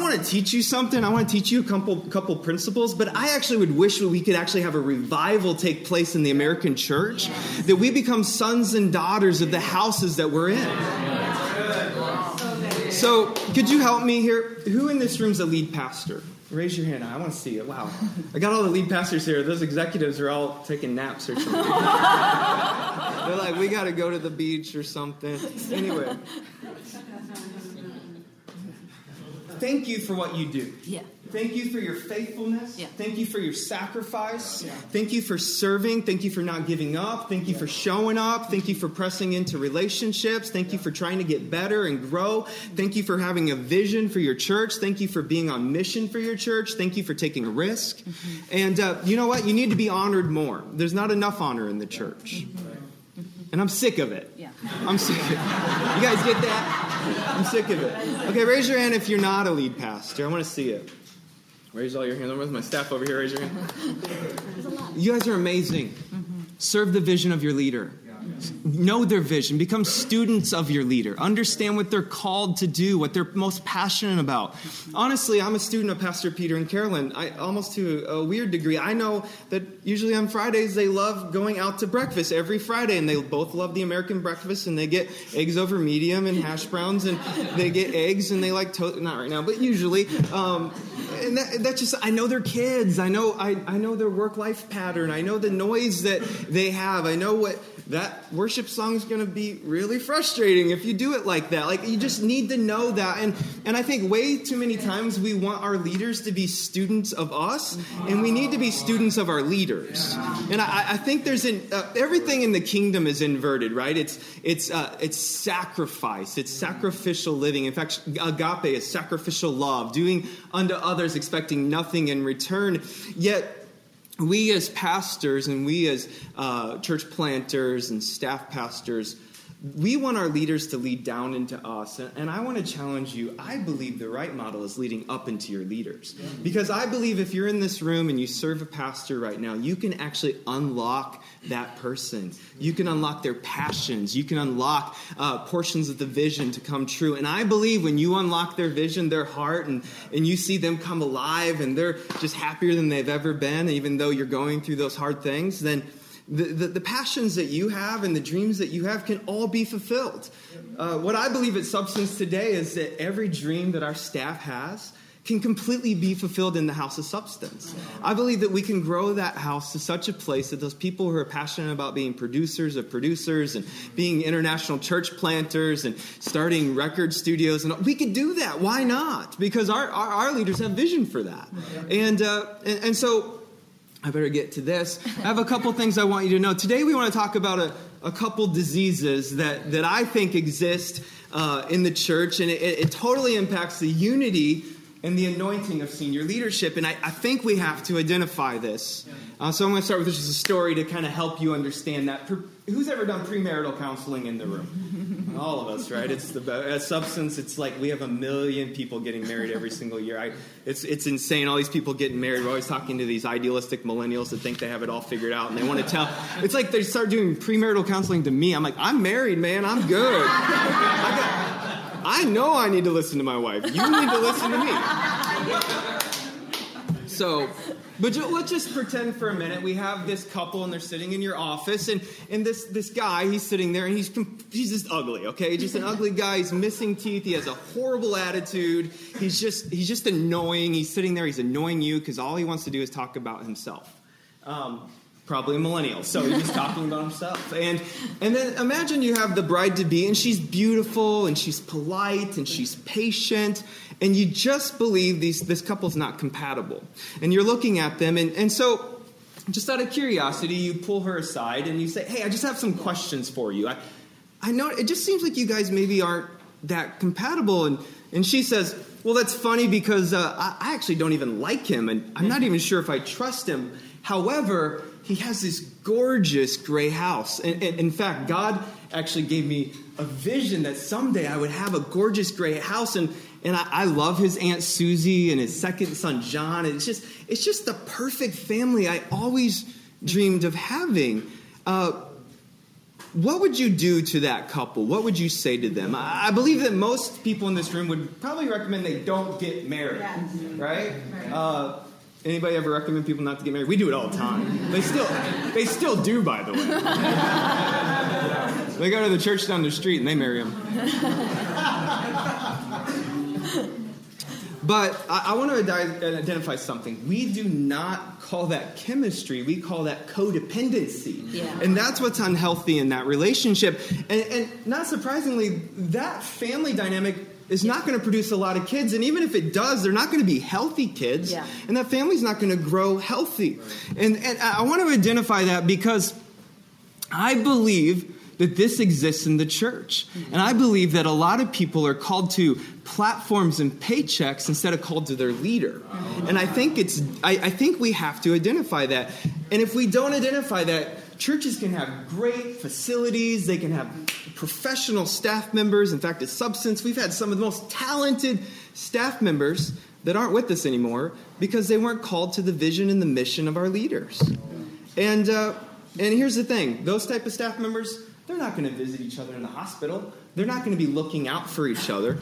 want to teach you something. I want to teach you a couple principles, but I actually would wish we could actually have a revival take place in the American church, that we become sons and daughters of the houses that we're in. So could you help me here? Who in this room's a lead pastor? Raise your hand. I want to see it. Wow. I got all the lead pastors here. Those executives are all taking naps or something. They're like, we got to go to the beach or something. Anyway. thank you for what you do. Yeah. Thank you for your faithfulness. Yeah. Thank you for your sacrifice. Yeah. Thank you for serving. Thank you for not giving up. Thank you for showing up. Thank you for pressing into relationships. Thank you for trying to get better and grow. Thank you for having a vision for your church. Thank you for being on mission for your church. Thank you for taking a risk. Mm-hmm. And you know what? You need to be honored more. There's not enough honor in the church. Mm-hmm. And I'm sick of it. Yeah. I'm sick of it. You guys get that? I'm sick of it. Okay, raise your hand if you're not a lead pastor. I want to see it. Raise all your hands. Where's my staff over here? Raise your hand. You guys are amazing. Mm-hmm. Serve the vision of your leader. Know their vision. Become students of your leader. Understand what they're called to do, what they're most passionate about. Honestly, I'm a student of Pastor Peter and Carolyn. I almost to a weird degree. I know that usually on Fridays they love going out to breakfast every Friday, and they both love the American breakfast, and they get eggs over medium and hash browns, and they get eggs, and they like toast. Not right now, but usually. And that just, I know their kids. I know their work-life pattern. I know the noise that they have. I know what that worship song is going to be really frustrating if you do it like that. Like, you just need to know that. And I think way too many times we want our leaders to be students of us, and we need to be students of our leaders. And I think there's everything in the kingdom is inverted, right? It's sacrifice. It's sacrificial living. In fact, agape is sacrificial love, doing unto others, expecting nothing in return. Yet we as pastors and we as church planters and staff pastors, we want our leaders to lead down into us. And I want to challenge you. I believe the right model is leading up into your leaders. Because I believe if you're in this room and you serve a pastor right now, you can actually unlock that person. You can unlock their passions. You can unlock portions of the vision to come true. And I believe when you unlock their vision, their heart, and you see them come alive and they're just happier than they've ever been, even though you're going through those hard things, then the passions that you have and the dreams that you have can all be fulfilled. What I believe at Substance today is that every dream that our staff has can completely be fulfilled in the house of Substance. I believe that we can grow that house to such a place that those people who are passionate about being producers of producers and being international church planters and starting record studios, and we could do that. Why not? Because our leaders have vision for that. And so I better get to this. I have a couple things I want you to know. Today we want to talk about a couple diseases that I think exist in the church, and it totally impacts the unity and the anointing of senior leadership. And I think we have to identify this. So I'm going to start with just a story to kind of help you understand that. Who's ever done premarital counseling in the room? All of us, right? It's the Substance. It's like we have a million people getting married every single year. It's insane. All these people getting married. We're always talking to these idealistic millennials that think they have it all figured out. And they want to tell. It's like they start doing premarital counseling to me. I'm like, I'm married, man. I'm good. I know I need to listen to my wife. You need to listen to me. So, but let's just pretend for a minute we have this couple and they're sitting in your office, and this guy, he's sitting there and he's just ugly, okay? Just an ugly guy. He's missing teeth. He has a horrible attitude. He's just annoying. He's sitting there. He's annoying you because all he wants to do is talk about himself. Probably a millennial, so he's just talking about himself. And then imagine you have the bride-to-be, and she's beautiful, and she's polite, and she's patient, and you just believe this couple's not compatible. And you're looking at them, and so just out of curiosity, you pull her aside, and you say, hey, I just have some questions for you. I know it just seems like you guys maybe aren't that compatible. And she says, well, that's funny because I actually don't even like him, and I'm not even sure if I trust him. However, he has this gorgeous gray house. And in fact, God actually gave me a vision that someday I would have a gorgeous gray house. And I love his Aunt Susie and his second son, John. And it's just the perfect family I always dreamed of having. What would you do to that couple? What would you say to them? I believe that most people in this room would probably recommend they don't get married, right? Anybody ever recommend people not to get married? We do it all the time. They still do, by the way. They go to the church down the street and they marry them. But I want to identify something. We do not call that chemistry. We call that codependency. Yeah. And that's what's unhealthy in that relationship. And not surprisingly, that family dynamic is not going to produce a lot of kids. And even if it does, they're not going to be healthy kids. Yeah. And that family's not going to grow healthy. Right. And I want to identify that because I believe that this exists in the church. Mm-hmm. And I believe that a lot of people are called to platforms and paychecks instead of called to their leader. Wow. And I think I think we have to identify that. And if we don't identify that, churches can have great facilities. They can have professional staff members. In fact, at Substance, we've had some of the most talented staff members that aren't with us anymore because they weren't called to the vision and the mission of our leaders. And here's the thing. Those type of staff members, they're not going to visit each other in the hospital. They're not going to be looking out for each other.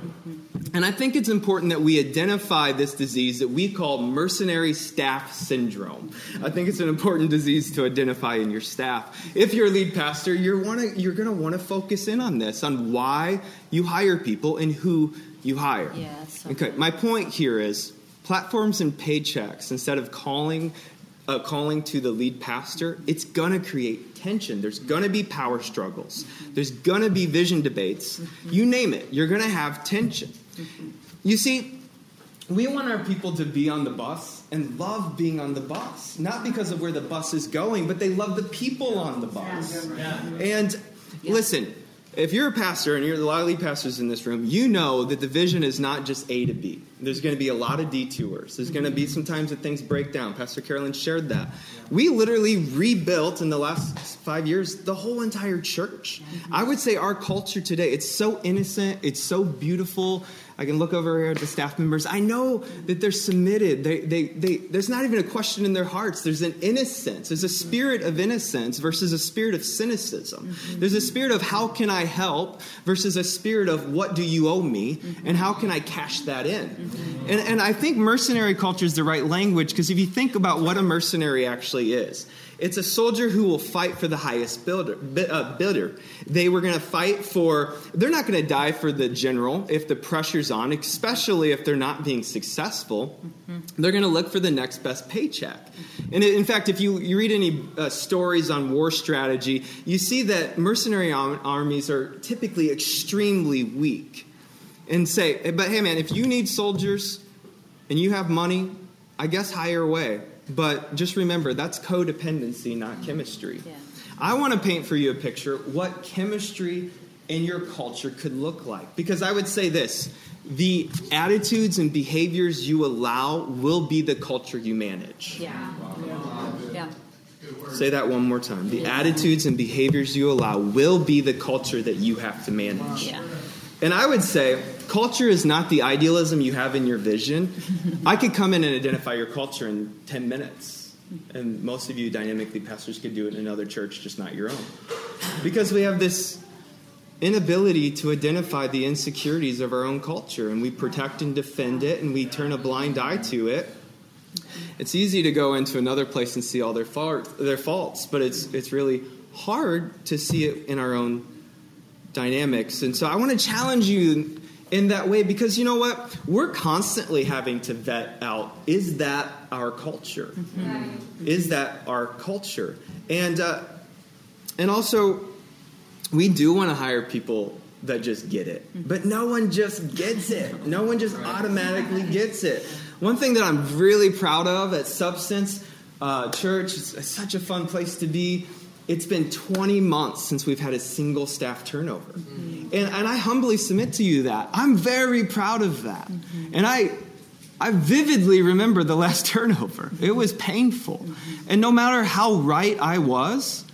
And I think it's important that we identify this disease that we call mercenary staff syndrome. I think it's an important disease to identify in your staff. If you're a lead pastor, you're going to want to focus in on this, on why you hire people and who you hire. Yeah, that's so okay. Cool. My point here is platforms and paychecks, instead of calling to the lead pastor, it's going to create tension. There's going to be power struggles. There's going to be vision debates. You name it. You're going to have tension. You see, we want our people to be on the bus and love being on the bus, not because of where the bus is going, but they love the people on the bus. And listen, if you're a pastor, and you're a lot of lead pastors in this room, you know that the vision is not just A to B. There's going to be a lot of detours. There's going to be some times that things break down. Pastor Carolyn shared that. We literally rebuilt in the last 5 years the whole entire church. I would say our culture today, it's so innocent. It's so beautiful. I can look over here at the staff members. I know that they're submitted. There's not even a question in their hearts. There's an innocence. There's a spirit of innocence versus a spirit of cynicism. Mm-hmm. There's a spirit of how can I help versus a spirit of what do you owe me and how can I cash that in? Mm-hmm. And I think mercenary culture is the right language because if you think about what a mercenary actually is, it's a soldier who will fight for the highest bidder. They were going to fight for, they're not going to die for the general if the pressure's on, especially if they're not being successful. Mm-hmm. They're going to look for the next best paycheck. And in fact, if you read any stories on war strategy, you see that mercenary armies are typically extremely weak. And say, but hey man, if you need soldiers and you have money, I guess hire away. But just remember, that's codependency, not chemistry. Yeah. I want to paint for you a picture what chemistry in your culture could look like. Because I would say this, the attitudes and behaviors you allow will be the culture you manage. Yeah. Wow. Yeah. Say that one more time. The attitudes and behaviors you allow will be the culture that you have to manage. Yeah. And I would say culture is not the idealism you have in your vision. I could come in and identify your culture in 10 minutes. And most of you dynamically pastors could do it in another church, just not your own. Because we have this inability to identify the insecurities of our own culture. And we protect and defend it. And we turn a blind eye to it. It's easy to go into another place and see all their faults. But it's really hard to see it in our own dynamics. And so I want to challenge you in that way because you know what? We're constantly having to vet out, is that our culture? Mm-hmm. Is that our culture? And also, we do want to hire people that just get it. But no one just gets it. No one just automatically gets it. One thing that I'm really proud of at Substance Church, it's such a fun place to be. It's been 20 months since we've had a single staff turnover. Mm-hmm. And I humbly submit to you that. I'm very proud of that. Mm-hmm. And I vividly remember the last turnover. It was painful. Mm-hmm. And no matter how right I was,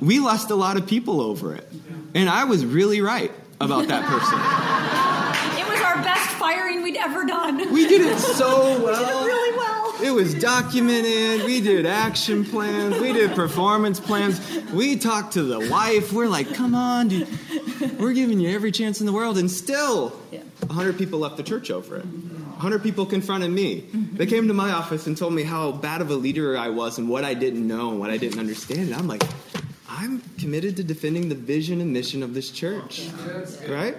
we lost a lot of people over it. And I was really right about that person. It was our best firing we'd ever done. We did it so well. We did it really well. It was documented. We did action plans. We did performance plans. We talked to the wife. We're like, come on, dude. We're giving you every chance in the world. And still, 100 people left the church over it. 100 people confronted me. They came to my office and told me how bad of a leader I was and what I didn't know and what I didn't understand. And I'm like, I'm committed to defending the vision and mission of this church. Right?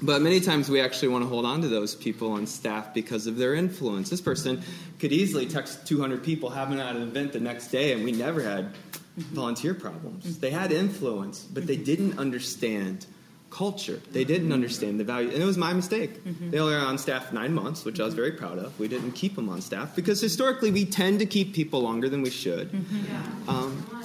But many times we actually want to hold on to those people on staff because of their influence. This person could easily text 200 people having an event the next day, and we never had volunteer problems. They had influence, but they didn't understand culture. They didn't understand the value. And it was my mistake. Mm-hmm. They only were on staff 9 months, which I was very proud of. We didn't keep them on staff because historically we tend to keep people longer than we should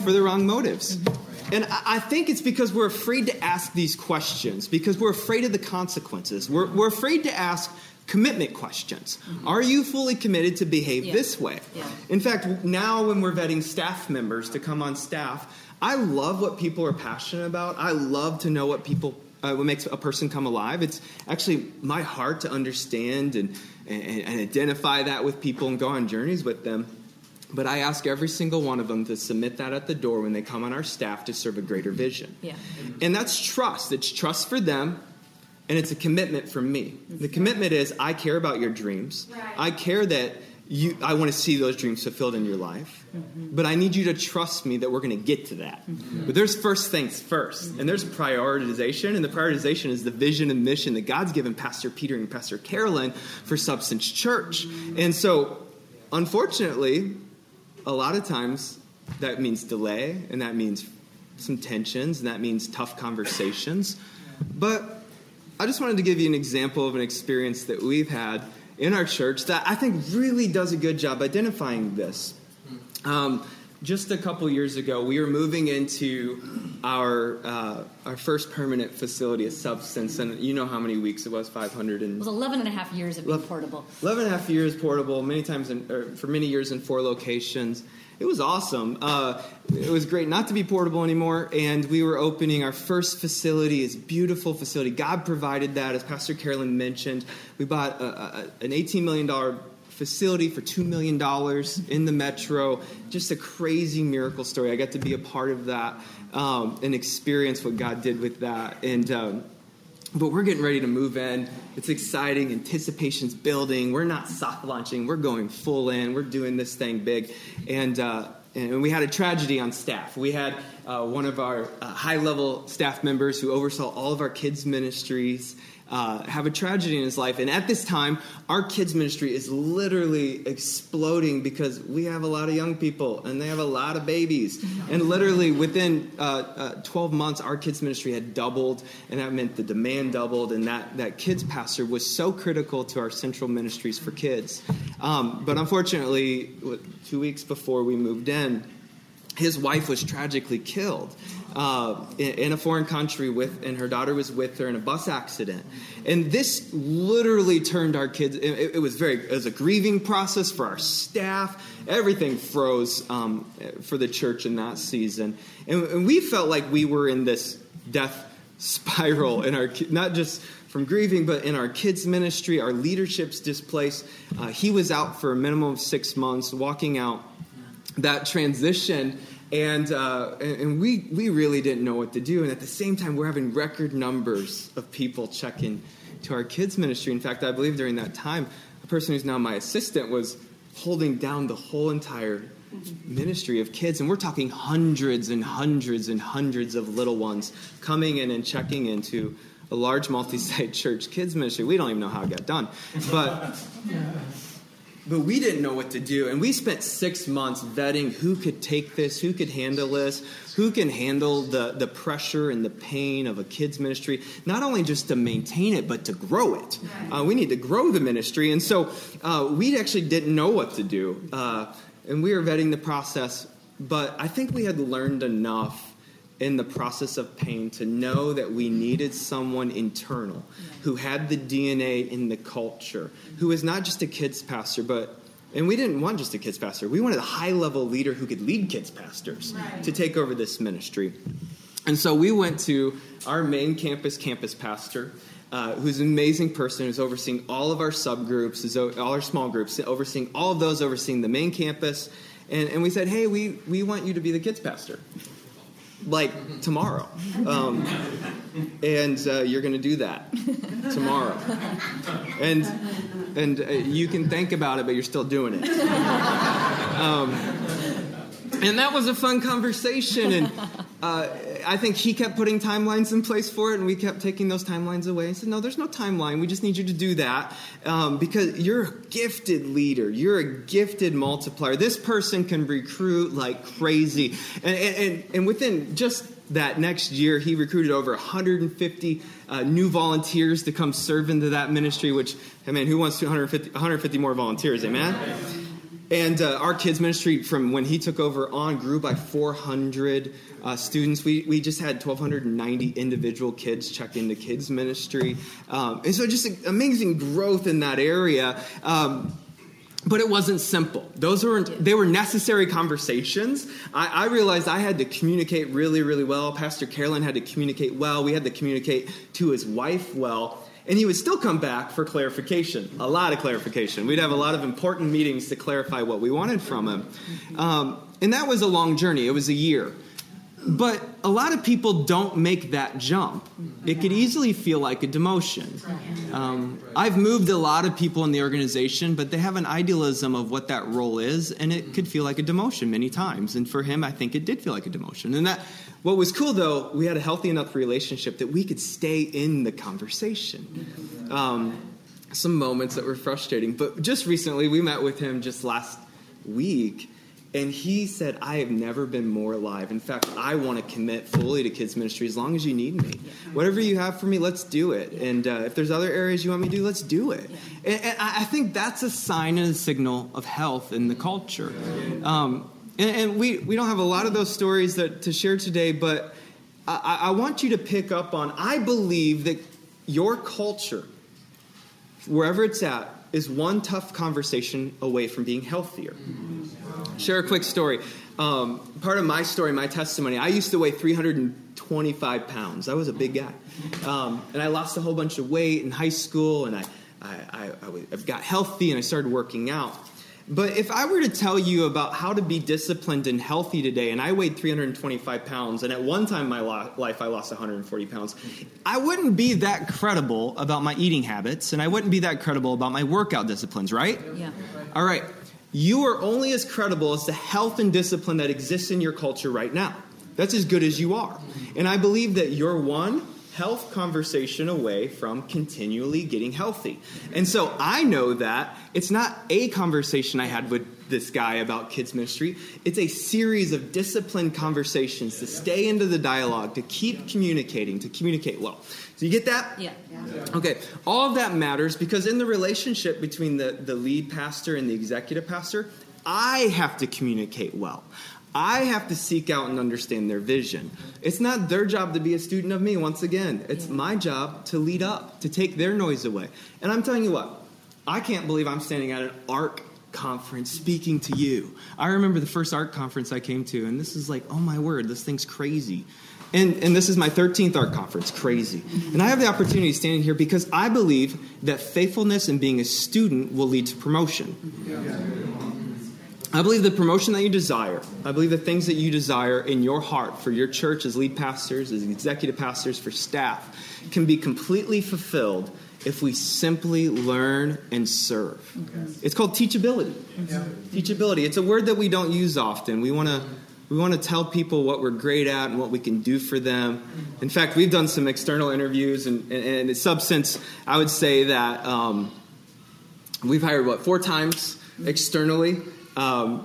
for the wrong motives. Mm-hmm. And I think it's because we're afraid to ask these questions, because we're afraid of the consequences. We're afraid to ask commitment questions. Mm-hmm. Are you fully committed to behave this way? Yeah. In fact, now when we're vetting staff members to come on staff, I love what people are passionate about. I love to know what people what makes a person come alive. It's actually my heart to understand and identify that with people and go on journeys with them. But I ask every single one of them to submit that at the door when they come on our staff to serve a greater vision. Yeah. And that's trust. It's trust for them, and it's a commitment from me. The commitment is I care about your dreams. Right. I care that I want to see those dreams fulfilled in your life, but I need you to trust me that we're going to get to that. But there's first things first, and there's prioritization, and the prioritization is the vision and mission that God's given Pastor Peter and Pastor Carolyn for Substance Church. And so, unfortunately, a lot of times that means delay, and that means some tensions, and that means tough conversations. But I just wanted to give you an example of an experience that we've had in our church that I think really does a good job identifying this. Just a couple years ago, we were moving into our first permanent facility of Substance, and you know how many weeks it was, 500 and... It was 11 and a half years of being portable. 11 and a half years portable, for many years in 4 locations. It was awesome. It was great not to be portable anymore, and we were opening our first facility. It's a beautiful facility. God provided that, as Pastor Carolyn mentioned. We bought an $18 million facility for $2 million in the metro. Just a crazy miracle story. I got to be a part of that and experience what God did with that. And but we're getting ready to move in. It's exciting. Anticipation's building. We're not soft launching. We're going full in. We're doing this thing big. And we had a tragedy on staff. We had one of our high-level staff members who oversaw all of our kids' ministries have a tragedy in his life. And at this time, our kids' ministry is literally exploding because we have a lot of young people, and they have a lot of babies. And literally within 12 months, our kids' ministry had doubled, and that meant the demand doubled, and that kids' pastor was so critical to our central ministries for kids. But unfortunately, 2 weeks before we moved in, his wife was tragically killed in a foreign country, and her daughter was with her in a bus accident. And this literally turned our kids. It was a grieving process for our staff. Everything froze for the church in that season, and we felt like we were in this death spiral in our not just from grieving, but in our kids' ministry, our leadership's displaced. He was out for a minimum of 6 months, walking out that transition. And we really didn't know what to do. And at the same time, we're having record numbers of people check in to our kids' ministry. In fact, I believe during that time, a person who's now my assistant was holding down the whole entire ministry of kids. And we're talking hundreds and hundreds and hundreds of little ones coming in and checking into a large multi-site church kids' ministry. We don't even know how it got done. But we didn't know what to do, and we spent 6 months vetting who could take this, who could handle this, who can handle the pressure and the pain of a kids' ministry, not only just to maintain it, but to grow it. We need to grow the ministry, and so we actually didn't know what to do, and we were vetting the process, but I think we had learned enough in the process of pain to know that we needed someone internal who had the DNA in the culture, who was not just a kids pastor, and we didn't want just a kids pastor. We wanted a high-level leader who could lead kids pastors to take over this ministry. And so we went to our main campus pastor, who's an amazing person, who's overseeing all of our subgroups, all our small groups, overseeing all of those, overseeing the main campus. And we said, hey, we want you to be the kids pastor. Like tomorrow. And you're going to do that tomorrow. And you can think about it, but you're still doing it. And that was a fun conversation. And I think he kept putting timelines in place for it, and we kept taking those timelines away. And said, no, there's no timeline. We just need you to do that because you're a gifted leader. You're a gifted multiplier. This person can recruit like crazy. And within just that next year he recruited over 150 new volunteers to come serve into that ministry, which, I mean, who wants 150 more volunteers, amen? And our kids ministry, from when he took over on, grew by 400 students. We just had 1,290 individual kids check into kids ministry. And so just amazing growth in that area. But it wasn't simple. They were necessary conversations. I realized I had to communicate really, really well. Pastor Carolyn had to communicate well. We had to communicate to his wife well. And he would still come back for clarification, a lot of clarification. We'd have a lot of important meetings to clarify what we wanted from him. And that was a long journey. It was a year. But a lot of people don't make that jump. It could easily feel like a demotion. I've moved a lot of people in the organization, but they have an idealism of what that role is, and it could feel like a demotion many times. And for him, I think it did feel like a demotion. And what was cool, though, we had a healthy enough relationship that we could stay in the conversation. Some moments that were frustrating. But just recently, we met with him just last week. And he said, I have never been more alive. In fact, I want to commit fully to kids ministry as long as you need me. Whatever you have for me, let's do it. And if there's other areas you want me to do, let's do it. And I think that's a sign and a signal of health in the culture. And we don't have a lot of those stories to share today, but I want you to pick up on, I believe that your culture, wherever it's at, is one tough conversation away from being healthier. Share a quick story. Part of my story, my testimony, I used to weigh 325 pounds. I was a big guy. And I lost a whole bunch of weight in high school, and I got healthy, and I started working out. But if I were to tell you about how to be disciplined and healthy today, and I weighed 325 pounds, and at one time in my life I lost 140 pounds, I wouldn't be that credible about my eating habits, and I wouldn't be that credible about my workout disciplines, right? Yeah. All right. You are only as credible as the health and discipline that exists in your culture right now. That's as good as you are. And I believe that you're one health conversation away from continually getting healthy. And so I know that it's not a conversation I had with this guy about kids ministry. It's a series of disciplined conversations to stay into the dialogue, to keep communicating, to communicate well. So you get that? Yeah. Okay. All of that matters because in the relationship between the lead pastor and the executive pastor, I have to communicate well. I have to seek out and understand their vision. It's not their job to be a student of me, once again. It's my job to lead up, to take their noise away. And I'm telling you what, I can't believe I'm standing at an ARC conference speaking to you. I remember the first ARC conference I came to, and this is like, oh my word, this thing's crazy. And this is my 13th ARC conference, crazy. And I have the opportunity standing here because I believe that faithfulness and being a student will lead to promotion. Yeah. I believe the promotion that you desire, I believe the things that you desire in your heart for your church as lead pastors, as executive pastors, for staff, can be completely fulfilled if we simply learn and serve. Okay. It's called teachability. Yeah. Teachability. It's a word that we don't use often. We want to tell people what we're great at and what we can do for them. In fact, we've done some external interviews, and in substance, I would say that we've hired, 4 times externally.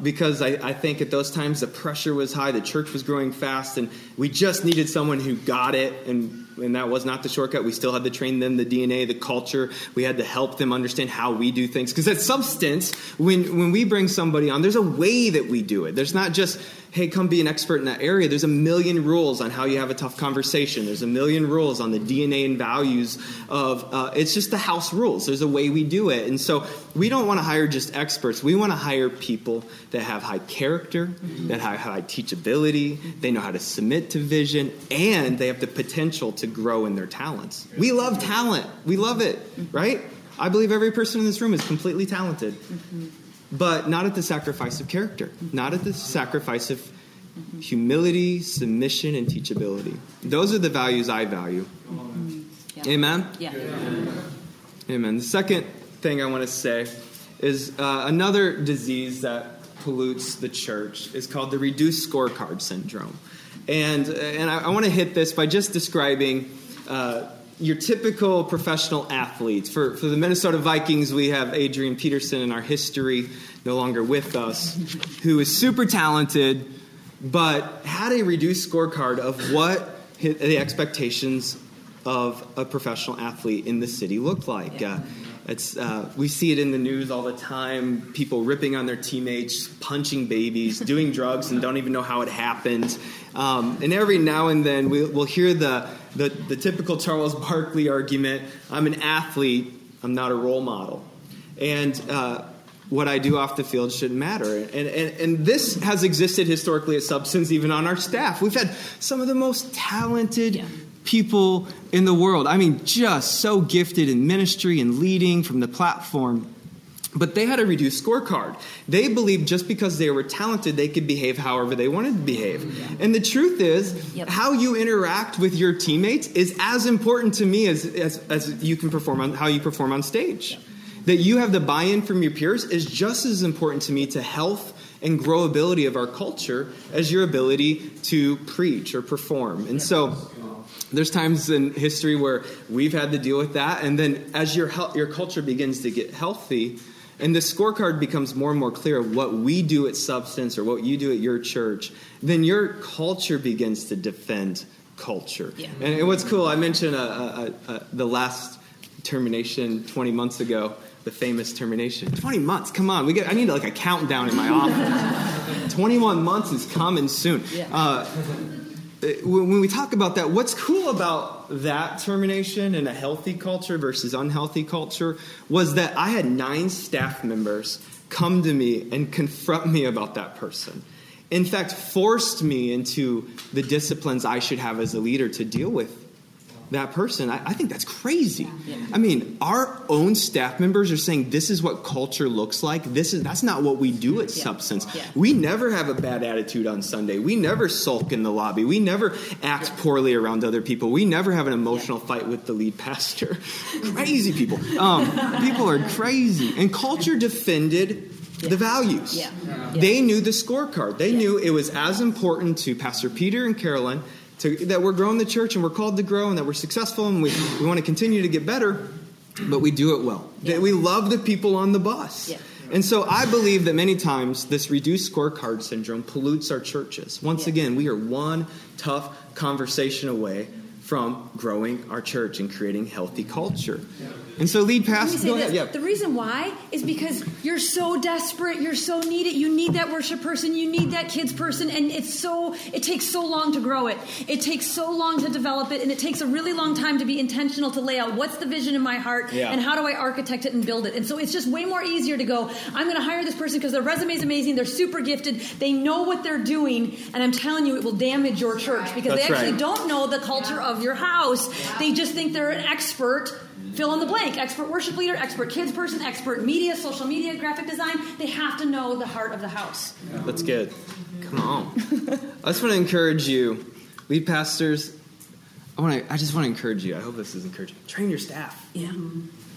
Because I think at those times the pressure was high, the church was growing fast, and we just needed someone who got it, and that was not the shortcut. We still had to train them, the DNA, the culture. We had to help them understand how we do things. Because that substance, when we bring somebody on, there's a way that we do it. There's not just, hey, come be an expert in that area. There's a million rules on how you have a tough conversation. There's a million rules on the DNA and values of, it's just the house rules. There's a way we do it. And so we don't want to hire just experts. We want to hire people that have high character, that have high teachability. They know how to submit to vision, and they have the potential to grow in their talents. We love talent. We love it, right? I believe every person in this room is completely talented. But not at the sacrifice of character, not at the sacrifice of humility, submission, and teachability. Those are the values I value. Yeah. Amen? Yeah. Amen. The second thing I want to say is another disease that pollutes the church is called the reduced scorecard syndrome. And I want to hit this by just describing your typical professional athletes. For the Minnesota Vikings, we have Adrian Peterson in our history, no longer with us, who is super talented, but had a reduced scorecard of what the expectations of a professional athlete in the city looked like. Yeah. We see it in the news all the time, people ripping on their teammates, punching babies, doing drugs and don't even know how it happened. And every now and then we'll hear the typical Charles Barkley argument, I'm an athlete, I'm not a role model. And what I do off the field shouldn't matter. And this has existed historically at Substance, even on our staff. We've had some of the most talented people in the world. I mean, just so gifted in ministry and leading from the platform. But they had a reduced scorecard. They believed just because they were talented, they could behave however they wanted to behave. Yeah. And the truth is, how you interact with your teammates is as important to me as you can perform on how you perform on stage. Yep. That you have the buy-in from your peers is just as important to me to health and growability of our culture as your ability to preach or perform. And so there's times in history where we've had to deal with that. And then as your culture begins to get healthy and the scorecard becomes more and more clear of what we do at Substance or what you do at your church, then your culture begins to defend culture. Yeah. And what's cool, I mentioned the last termination 20 months ago. The famous termination. 20 months, come on. I need like a countdown in my office. 21 months is coming soon. Yeah. When we talk about that, what's cool about that termination in a healthy culture versus unhealthy culture was that I had 9 staff members come to me and confront me about that person. In fact, forced me into the disciplines I should have as a leader to deal with that person. I think that's crazy. Yeah. I mean, our own staff members are saying this is what culture looks like. That's not what we do at Substance. Yeah. We never have a bad attitude on Sunday. We never sulk in the lobby. We never act poorly around other people. We never have an emotional fight with the lead pastor. Crazy people. People are crazy. And culture defended the values. Yeah. Yeah. They knew the scorecard. They knew it was as important to Pastor Peter and Carolyn that we're growing the church and we're called to grow and that we're successful and we want to continue to get better, but we do it well. Yeah. That we love the people on the bus. Yeah. And so I believe that many times this reduced scorecard syndrome pollutes our churches. Once again, we are one tough conversation away from growing our church and creating healthy culture. Yeah. And so lead pastor, the reason why is because you're so desperate, you're so needed, you need that worship person, you need that kids person, and it takes so long to grow it. It takes so long to develop it, and it takes a really long time to be intentional to lay out what's the vision in my heart and how do I architect it and build it. And so it's just way more easier to go, I'm going to hire this person because their resume is amazing, they're super gifted, they know what they're doing, and I'm telling you it will damage your church because they actually don't know the culture of your house. Yeah. They just think they're an expert. Fill in the blank. Expert worship leader, expert kids person, expert media, social media, graphic design. They have to know the heart of the house. That's good. Come on. I just want to encourage you, lead pastors. I just want to encourage you. I hope this is encouraging. Train your staff. Yeah.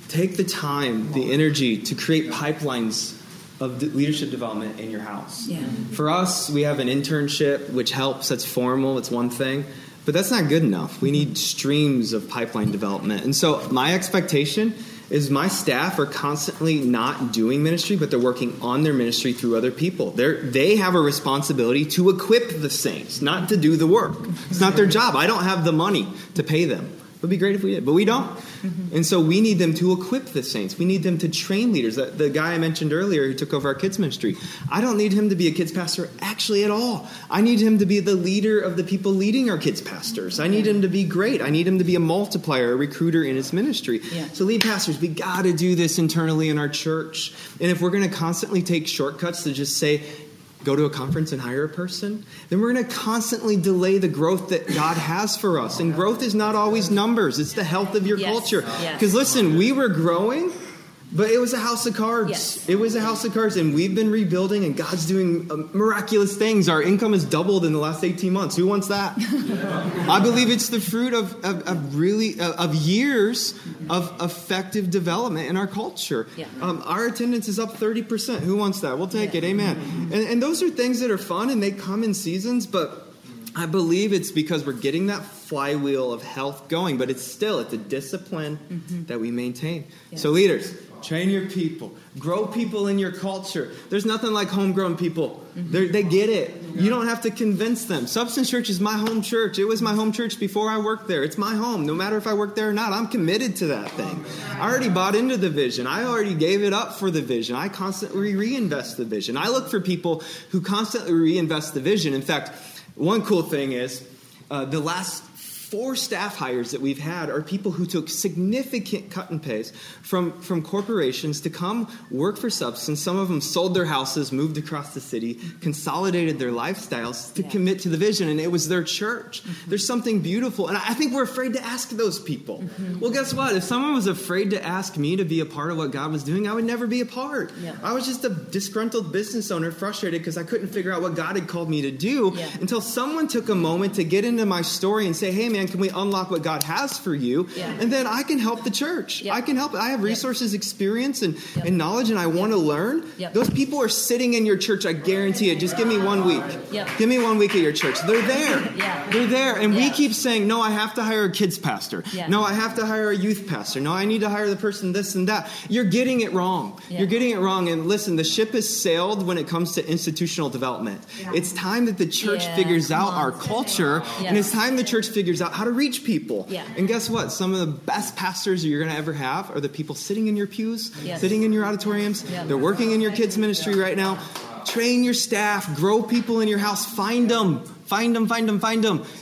Take the time, the energy to create pipelines of leadership development in your house. Yeah. For us, we have an internship, which helps. That's formal. It's one thing. But that's not good enough. We need streams of pipeline development. And so my expectation is my staff are constantly not doing ministry, but they're working on their ministry through other people. They have a responsibility to equip the saints, not to do the work. It's not their job. I don't have the money to pay them. It would be great if we did, but we don't. And so we need them to equip the saints. We need them to train leaders. The guy I mentioned earlier who took over our kids ministry, I don't need him to be a kids pastor actually at all. I need him to be the leader of the people leading our kids pastors. I need him to be great. I need him to be a multiplier, a recruiter in his ministry. Yeah. So lead pastors, we got to do this internally in our church. And if we're going to constantly take shortcuts to just say, go to a conference and hire a person, then we're going to constantly delay the growth that God has for us. And growth is not always numbers. It's the health of your culture. Because listen, we were growing, but it was a house of cards. Yes. It was a house of cards, and we've been rebuilding, and God's doing miraculous things. Our income has doubled in the last 18 months. Who wants that? I believe it's the fruit of years of effective development in our culture. Yeah. Our attendance is up 30%. Who wants that? We'll take it. Amen. And those are things that are fun, and they come in seasons, but I believe it's because we're getting that flywheel of health going, but it's a discipline that we maintain. Yeah. So leaders, Train your people. Grow people in your culture. There's nothing like homegrown people. Mm-hmm. They get it. Yeah. You don't have to convince them. Substance Church is my home church. It was my home church before I worked there. It's my home. No matter if I work there or not, I'm committed to that thing. I already bought into the vision. I already gave it up for the vision. I constantly reinvest the vision. I look for people who constantly reinvest the vision. In fact, one cool thing is the last 4 staff hires that we've had are people who took significant cut and pays from corporations to come work for Substance. Some of them sold their houses, moved across the city, consolidated their lifestyles to commit to the vision, and it was their church. Mm-hmm. There's something beautiful, and I think we're afraid to ask those people. Mm-hmm. Well, guess what? If someone was afraid to ask me to be a part of what God was doing, I would never be a part. Yeah. I was just a disgruntled business owner frustrated because I couldn't figure out what God had called me to do until someone took a moment to get into my story and say, hey, man, can we unlock what God has for you? Yeah. And then I can help the church. Yep. I can help. I have resources, experience, and knowledge, and I want to learn. Yep. Those people are sitting in your church. I guarantee it. Just give me 1 week. Yep. Give me 1 week at your church. They're there. Yeah. They're there. And we keep saying, no, I have to hire a kids pastor. Yeah. No, I have to hire a youth pastor. No, I need to hire the person this and that. You're getting it wrong. Yeah. You're getting it wrong. And listen, the ship has sailed when it comes to institutional development. Yeah. It's time that the church figures out our culture, and it's time the church figures out how to reach people. Yeah. And guess what? Some of the best pastors you're going to ever have are the people sitting in your pews, sitting in your auditoriums. Yeah. They're working in your kids' ministry right now. Train your staff. Grow people in your house. Find them. Find them.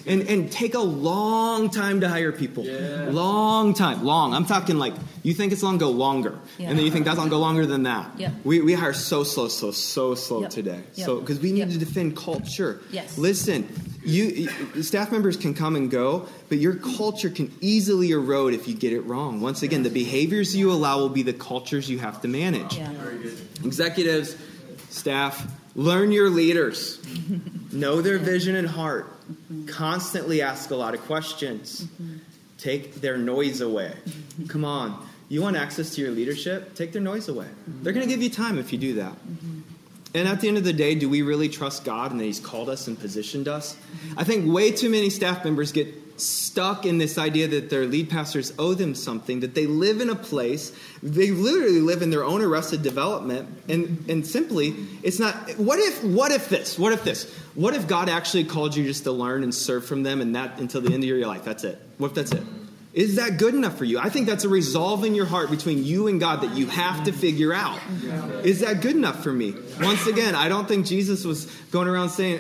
And take a long time to hire people. Yeah. Long time. Long. I'm talking like, you think it's long, go longer. Yeah. And then you think that's long, go longer than that. Yeah. We hire so slow today. Yep. So, because we need to defend culture. Yes. Listen, you staff members can come and go, but your culture can easily erode if you get it wrong. Once again, the behaviors you allow will be the cultures you have to manage. Yeah. Very good. Executives, staff, learn your leaders. Know their vision and heart. Mm-hmm. Constantly ask a lot of questions. Mm-hmm. Take their noise away. Come on. You want access to your leadership? Take their noise away. Mm-hmm. They're going to give you time if you do that. Mm-hmm. And at the end of the day, do we really trust God and that He's called us and positioned us? Mm-hmm. I think way too many staff members get stuck in this idea that their lead pastors owe them something, that they live in a place, they literally live in their own arrested development, and simply, it's not, what if God actually called you just to learn and serve from them and that until the end of your life, that's it. What if that's it? Is that good enough for you? I think that's a resolve in your heart between you and God that you have to figure out. Is that good enough for me? Once again, I don't think Jesus was going around saying,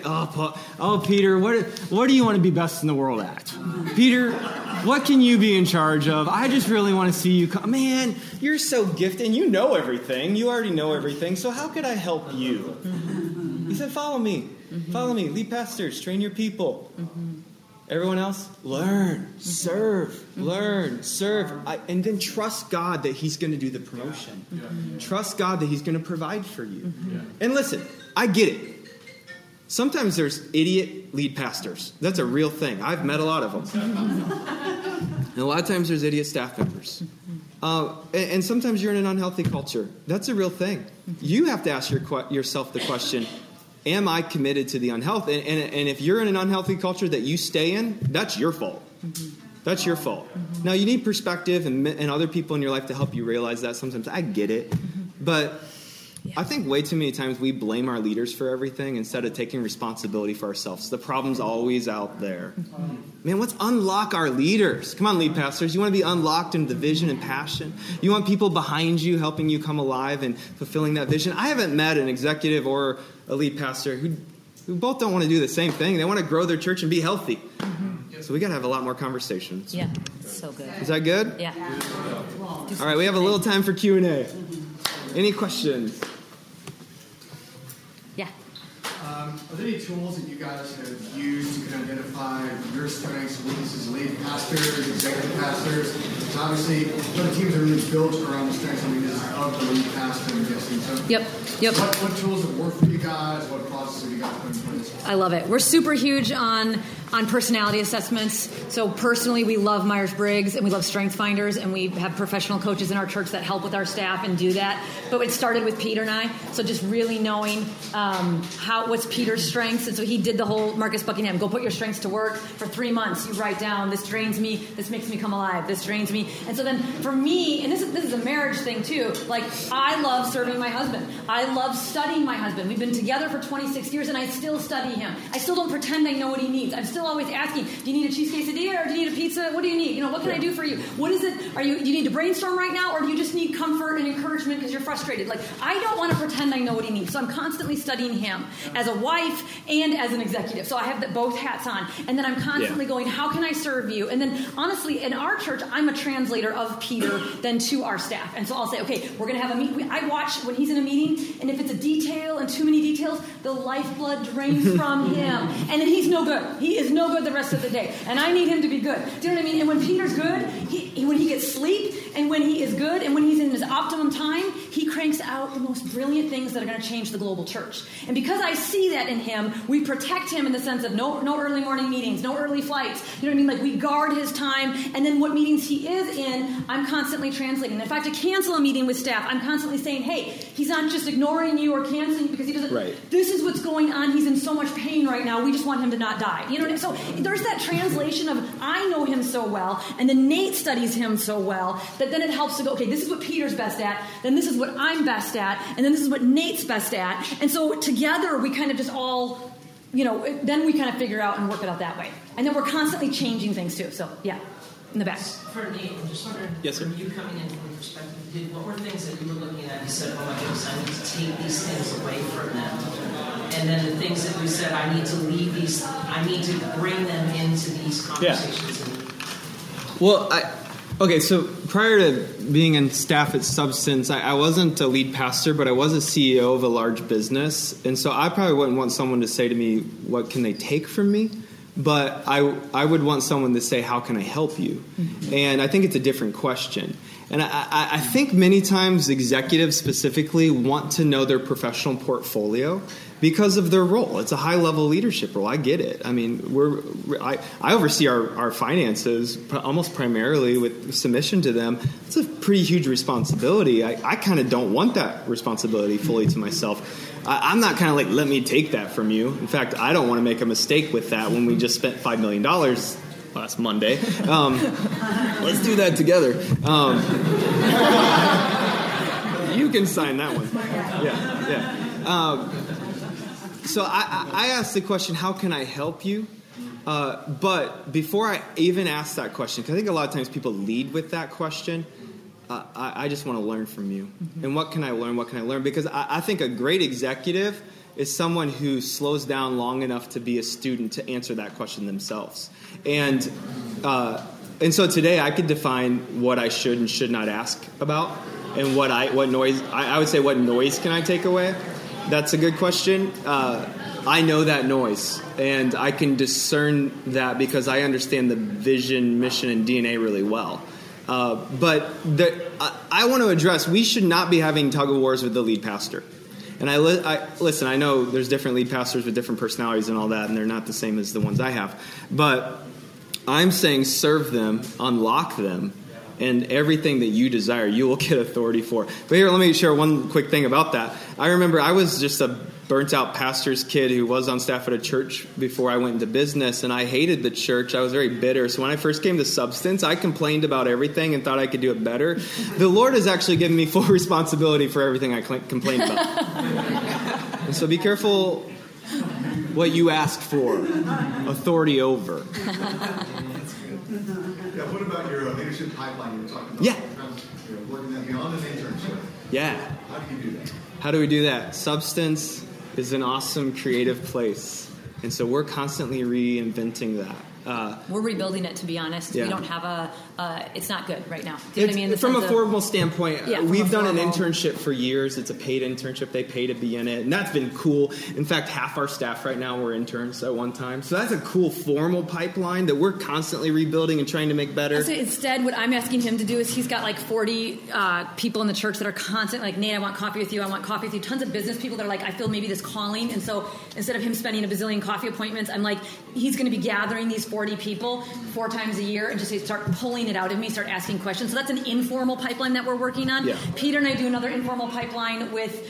Peter, what do you want to be best in the world at? Peter, what can you be in charge of? I just really want to see you come. Man, you're so gifted and you know everything. You already know everything, so how could I help you? He said, follow me. Mm-hmm. Follow me. Lead pastors. Train your people. Mm-hmm. Everyone else, learn, serve, mm-hmm. learn, serve, and then trust God that He's going to do the promotion. Yeah. Mm-hmm. Trust God that He's going to provide for you. Mm-hmm. Yeah. And listen, I get it. Sometimes there's idiot lead pastors. That's a real thing. I've met a lot of them. And a lot of times there's idiot staff members. And sometimes you're in an unhealthy culture. That's a real thing. You have to ask yourself the question, am I committed to the unhealthy? And if you're in an unhealthy culture that you stay in, that's your fault. Mm-hmm. That's your fault. Mm-hmm. Now, you need perspective and other people in your life to help you realize that sometimes. I get it. Mm-hmm. But I think way too many times we blame our leaders for everything instead of taking responsibility for ourselves. The problem's always out there. Man, let's unlock our leaders. Come on, lead pastors. You want to be unlocked in the vision and passion. You want people behind you helping you come alive and fulfilling that vision. I haven't met an executive or a lead pastor who both don't want to do the same thing. They want to grow their church and be healthy. Mm-hmm. So we got to have a lot more conversations. Yeah, it's so good. Is that good? Yeah. All right, we have a little time for Q&A. Mm-hmm. Any questions? Are there any tools that you guys have used to kind of identify your strengths, weaknesses, lead pastors, executive pastors? Because obviously, the teams are really built around the strengths and weaknesses of the lead pastor, I'm guessing. So yep. What tools have worked for you guys? What processes have you guys put in place? I love it. We're super huge on on personality assessments. So personally, we love Myers Briggs and we love Strength Finders, and we have professional coaches in our church that help with our staff and do that. But it started with Peter and I. So just really knowing what's Peter's strengths. And so he did the whole Marcus Buckingham, go put your strengths to work for 3 months. You write down, this drains me, this makes me come alive, this drains me. And so then for me, and this is a marriage thing too, like I love serving my husband. I love studying my husband. We've been together for 26 years and I still study him. I still don't pretend I know what he needs. I'm still always asking, do you need a cheese quesadilla or do you need a pizza? What do you need? You know, what can I do for you? What is it? Do you need to brainstorm right now, or do you just need comfort and encouragement because you're frustrated? Like, I don't want to pretend I know what he needs. So I'm constantly studying him as a wife and as an executive. So I have both hats on. And then I'm constantly going, how can I serve you? And then honestly, in our church, I'm a translator of Peter then to our staff. And so I'll say, okay, we're going to have a meeting. I watch when he's in a meeting, and if it's a detail and too many details, the lifeblood drains from him. And then he's no good. He is no good the rest of the day. And I need him to be good. Do you know what I mean? And when Peter's good, when he gets sleep, and when he is good, and when he's in his optimum time, he cranks out the most brilliant things that are going to change the global church. And because I see that in him, we protect him in the sense of no early morning meetings, no early flights. You know what I mean? Like, we guard his time. And then what meetings he is in, I'm constantly translating. In fact, to cancel a meeting with staff, I'm constantly saying, hey, he's not just ignoring you or canceling because he doesn't. Right. This is what's going on. He's in so much pain right now. We just want him to not die. You know what I mean? So there's that translation of I know him so well, and then Nate studies him so well, that then it helps to go, okay, this is what Peter's best at, then this is what I'm best at, and then this is what Nate's best at. And so together we kind of just all, you know, then we kind of figure out and work it out that way. And then we're constantly changing things too. So, yeah, in the back. For Nate, I'm just wondering, yes, from you coming in from the perspective, what were things that you were looking at and you said, oh my goodness, I need to take these things away from them? And then the things that you said, I need to leave these, I need to bring them into these conversations. Yeah. Well, so prior to being in staff at Substance, I wasn't a lead pastor, but I was a CEO of a large business. And so I probably wouldn't want someone to say to me, what can they take from me? But I would want someone to say, how can I help you? Mm-hmm. And I think it's a different question. And I think many times executives specifically want to know their professional portfolio because of their role. It's a high-level leadership role. I get it. I mean, I oversee our finances almost primarily with submission to them. It's a pretty huge responsibility. I kind of don't want that responsibility fully to myself. I'm not kind of like, let me take that from you. In fact, I don't want to make a mistake with that when we just spent $5 million last Monday. Let's do that together. You can sign that one. Yeah. So I asked the question, how can I help you? But before I even ask that question, because I think a lot of times people lead with that question, I just want to learn from you. Mm-hmm. And what can I learn? What can I learn? Because I think a great executive is someone who slows down long enough to be a student to answer that question themselves. And so today I could define what I should and should not ask about, and what noise can I take away? That's a good question. I know that noise, and I can discern that because I understand the vision, mission, and DNA really well. But I want to address, we should not be having tug-of-wars with the lead pastor. And I know there's different lead pastors with different personalities and all that, and they're not the same as the ones I have. But I'm saying serve them, unlock them, and everything that you desire, you will get authority for. But here, let me share one quick thing about that. I remember I was just a burnt-out pastor's kid who was on staff at a church before I went into business, and I hated the church. I was very bitter. So when I first came to Substance, I complained about everything and thought I could do it better. The Lord has actually given me full responsibility for everything I complained about. So be careful what you ask for. Authority over. Yeah, what about your leadership pipeline you were talking about? Yeah. You're working that beyond an internship. Yeah. How do you do that? How do we do that? Substance is an awesome creative place. And so we're constantly reinventing that. We're rebuilding it, to be honest. Yeah. We don't have it's not good right now. Do you know what I mean? From a formal standpoint, we've done an internship for years. It's a paid internship. They pay to be in it. And that's been cool. In fact, half our staff right now were interns at one time. So that's a cool formal pipeline that we're constantly rebuilding and trying to make better. So instead, what I'm asking him to do is he's got like 40 people in the church that are constantly like, Nate, I want coffee with you. I want coffee with you. Tons of business people that are like, I feel maybe this calling. And so instead of him spending a bazillion coffee appointments, I'm like, he's going to be gathering these 40 people 4 times a year and just start pulling it out of me, start asking questions. So that's an informal pipeline that we're working on. Yeah. Peter and I do another informal pipeline with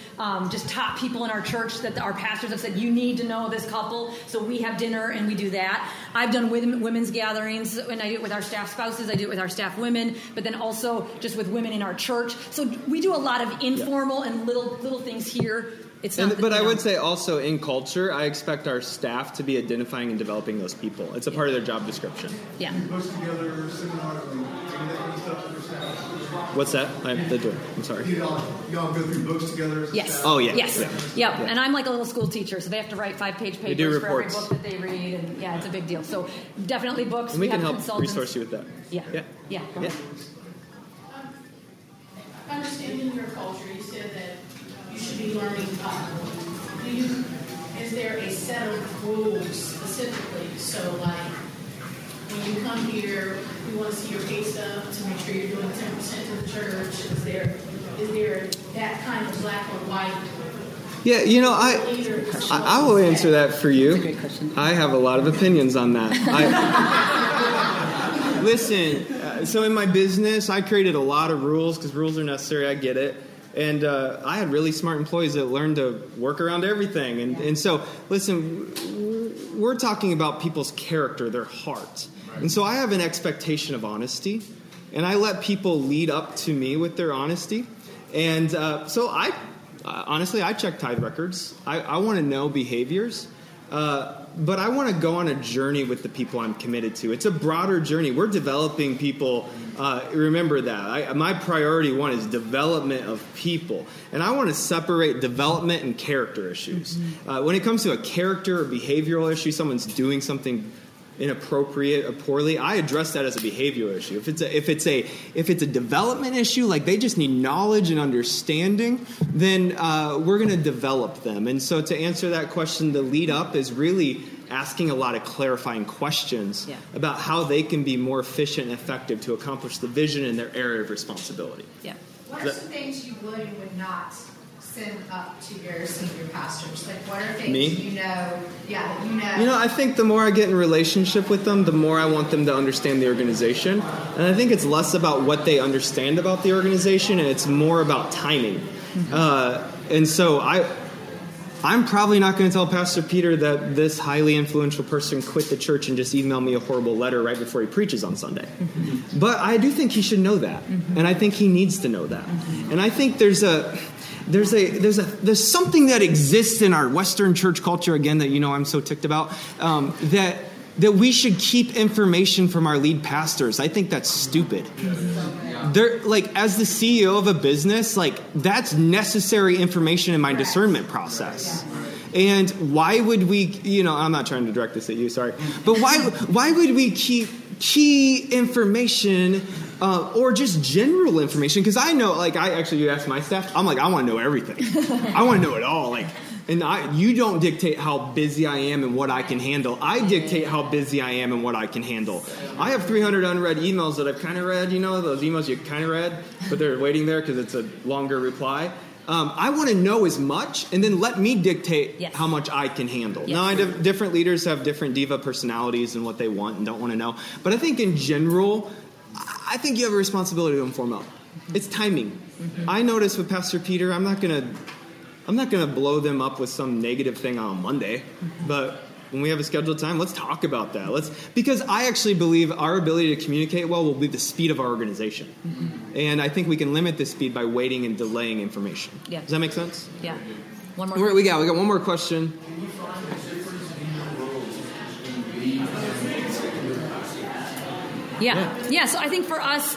just top people in our church that our pastors have said, you need to know this couple. So we have dinner and we do that. I've done women's gatherings, and I do it with our staff spouses. I do it with our staff women, but then also just with women in our church. So we do a lot of informal and little things here. I would say also in culture, I expect our staff to be identifying and developing those people. It's a part of their job description. Yeah. Do you post together seminars and that kind of stuff for your staff? What's that? I'm sorry. Do y'all go through books together? As yes. Staff? Oh, yeah. Yes. Yeah. Yep. Yeah. And I'm like a little school teacher, so they have to write 5-page papers for every book that they read. And yeah, it's a big deal. So definitely books. And we can help resource you with that. Yeah. Yeah. Yeah. Yeah. Understanding your culture, you said that you should be learning is there a set of rules specifically? So like when you come here, we want to see your pay stub to make sure you're doing 10% of the church. Is there that kind of black or white? Yeah, I will answer that for you. That's a great question. I have a lot of opinions on that. Listen, so in my business, I created a lot of rules because rules are necessary. I get it. And I had really smart employees that learned to work around everything. And so, listen, we're talking about people's character, their heart. And so I have an expectation of honesty. And I let people lead up to me with their honesty. And so I check tithe records. I want to know behaviors. But I want to go on a journey with the people I'm committed to. It's a broader journey. We're developing people. Remember that. My priority one is development of people. And I want to separate development and character issues. Mm-hmm. When it comes to a character or behavioral issue, someone's doing something inappropriate or poorly, I address that as a behavioral issue. If it's a development issue, like they just need knowledge and understanding, then we're going to develop them. And so to answer that question, the lead up is really asking a lot of clarifying questions about how they can be more efficient and effective to accomplish the vision in their area of responsibility. Yeah. What are some things you would and would not send up to your senior pastors? Like, what are things you know? I think the more I get in relationship with them, the more I want them to understand the organization. And I think it's less about what they understand about the organization, and it's more about timing. Mm-hmm. And so I'm probably not going to tell Pastor Peter that this highly influential person quit the church and just emailed me a horrible letter right before he preaches on Sunday. Mm-hmm. But I do think he should know that. Mm-hmm. And I think he needs to know that. Mm-hmm. And I think there's something that exists in our Western church culture, again, that I'm so ticked about, that we should keep information from our lead pastors. I think that's stupid. They're like, as the CEO of a business, like that's necessary information in my discernment process. And why would we, I'm not trying to direct this at you, sorry, but why would we keep key information or just general information? Because I know, like, you asked my staff, I'm like, I want to know everything. I want to know it all. Like, and you don't dictate how busy I am and what I can handle. I dictate how busy I am and what I can handle. I have 300 unread emails that I've kind of read, those emails you kind of read, but they're waiting there because it's a longer reply. I want to know as much, and then let me dictate how much I can handle. Yes. Now, different leaders have different diva personalities and what they want and don't want to know. But I think in general, I think you have a responsibility to inform up. It's timing. Mm-hmm. I noticed with Pastor Peter, I'm not going to blow them up with some negative thing on Monday, but when we have a scheduled time, let's talk about that. Because I actually believe our ability to communicate well will be the speed of our organization. Mm-hmm. And I think we can limit the speed by waiting and delaying information. Yeah. Does that make sense? Yeah. One more. We got one more question. Yeah. So I think for us,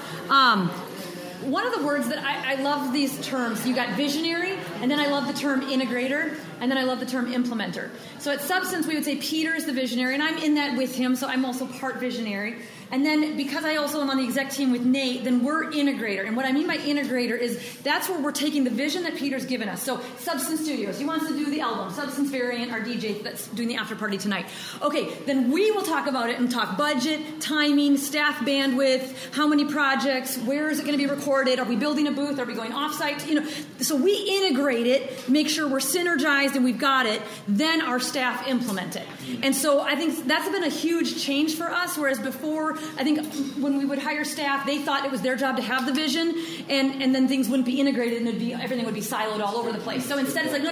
one of the words that I love these terms, you got visionary, and then I love the term integrator. And then I love the term implementer. So at Substance, we would say Peter is the visionary, and I'm in that with him, so I'm also part visionary. And then because I also am on the exec team with Nate, then we're integrator. And what I mean by integrator is that's where we're taking the vision that Peter's given us. So Substance Studios, he wants to do the album. Substance Variant, our DJ that's doing the after party tonight. Okay, then we will talk about it and talk budget, timing, staff bandwidth, how many projects, where is it going to be recorded, are we building a booth, are we going offsite? You know, so we integrate it, make sure we're synergized and we've got it, then our staff implement it. And so I think that's been a huge change for us, whereas before, I think when we would hire staff, they thought it was their job to have the vision, and then things wouldn't be integrated and it'd be, everything would be siloed all over the place. So instead it's like, no,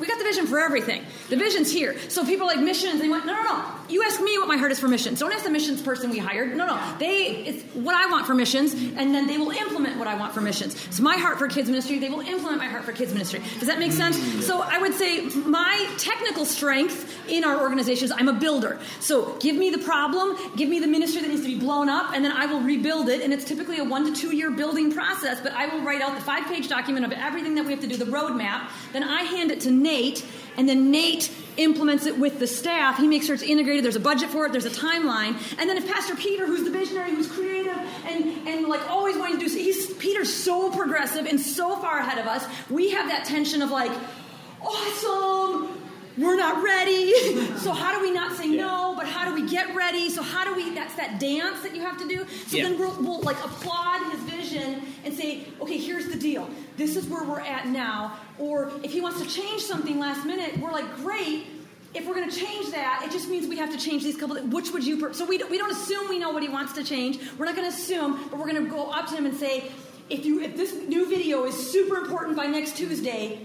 we got the vision for everything. The vision's here. So people like missions, they went, no. You ask me what my heart is for missions. Don't ask the missions person we hired. No. It's what I want for missions, and then they will implement what I want for missions. So my heart for kids ministry, they will implement my heart for kids ministry. Does that make sense? So I would say my technical strength in our organization is I'm a builder. So give me the problem, give me the ministry that needs to be blown up, and then I will rebuild it, and it's typically a 1 to 2 year building process, but I will write out the 5-page document of everything that we have to do, the roadmap, then I hand it to Nate, and then Nate implements it with the staff. He makes sure it's integrated, there's a budget for it, there's a timeline, and then if Pastor Peter, who's the visionary, who's creative, and like always wanting to do, Peter's so progressive and so far ahead of us, we have that tension of like, awesome, we're not ready, so how do we not say no, but how do we get ready, so how do we, that's that dance that you have to do, so then we'll like applaud his vision and say, okay, here's the deal, this is where we're at now, or if he wants to change something last minute, we're like, great, if we're going to change that, it just means we have to change these couple, which would you, so we don't assume we know what he wants to change, we're not going to assume, but we're going to go up to him and say, if this new video is super important by next Tuesday,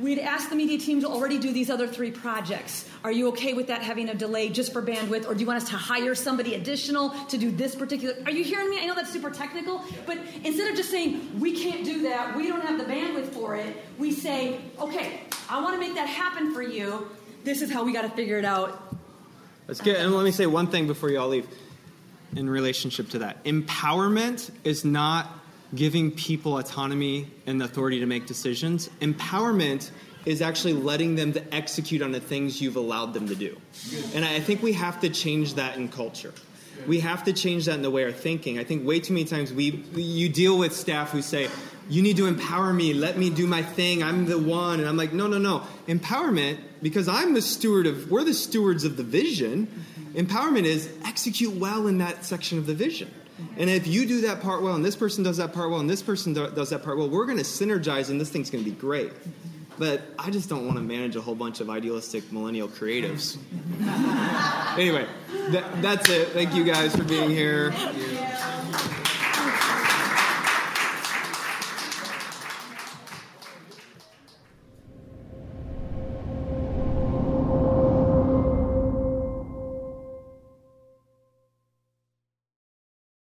we'd ask the media team to already do these other 3 projects. Are you okay with that having a delay just for bandwidth, or do you want us to hire somebody additional to do this particular... Are you hearing me? I know that's super technical, but instead of just saying, we can't do that, we don't have the bandwidth for it, we say, okay, I want to make that happen for you. This is how we got to figure it out. That's good. And let me say one thing before you all leave in relationship to that. Empowerment is not... giving people autonomy and authority to make decisions. Empowerment is actually letting them to execute on the things you've allowed them to do. And I think we have to change that in culture. We have to change that in the way we're thinking. I think way too many times you deal with staff who say, you need to empower me, let me do my thing, I'm the one. And I'm like, no. Empowerment, because we're the stewards of the vision. Empowerment is execute well in that section of the vision. And if you do that part well, and this person does that part well, and this person does that part well, we're going to synergize, and this thing's going to be great. But I just don't want to manage a whole bunch of idealistic millennial creatives. Anyway, that's it. Thank you guys for being here.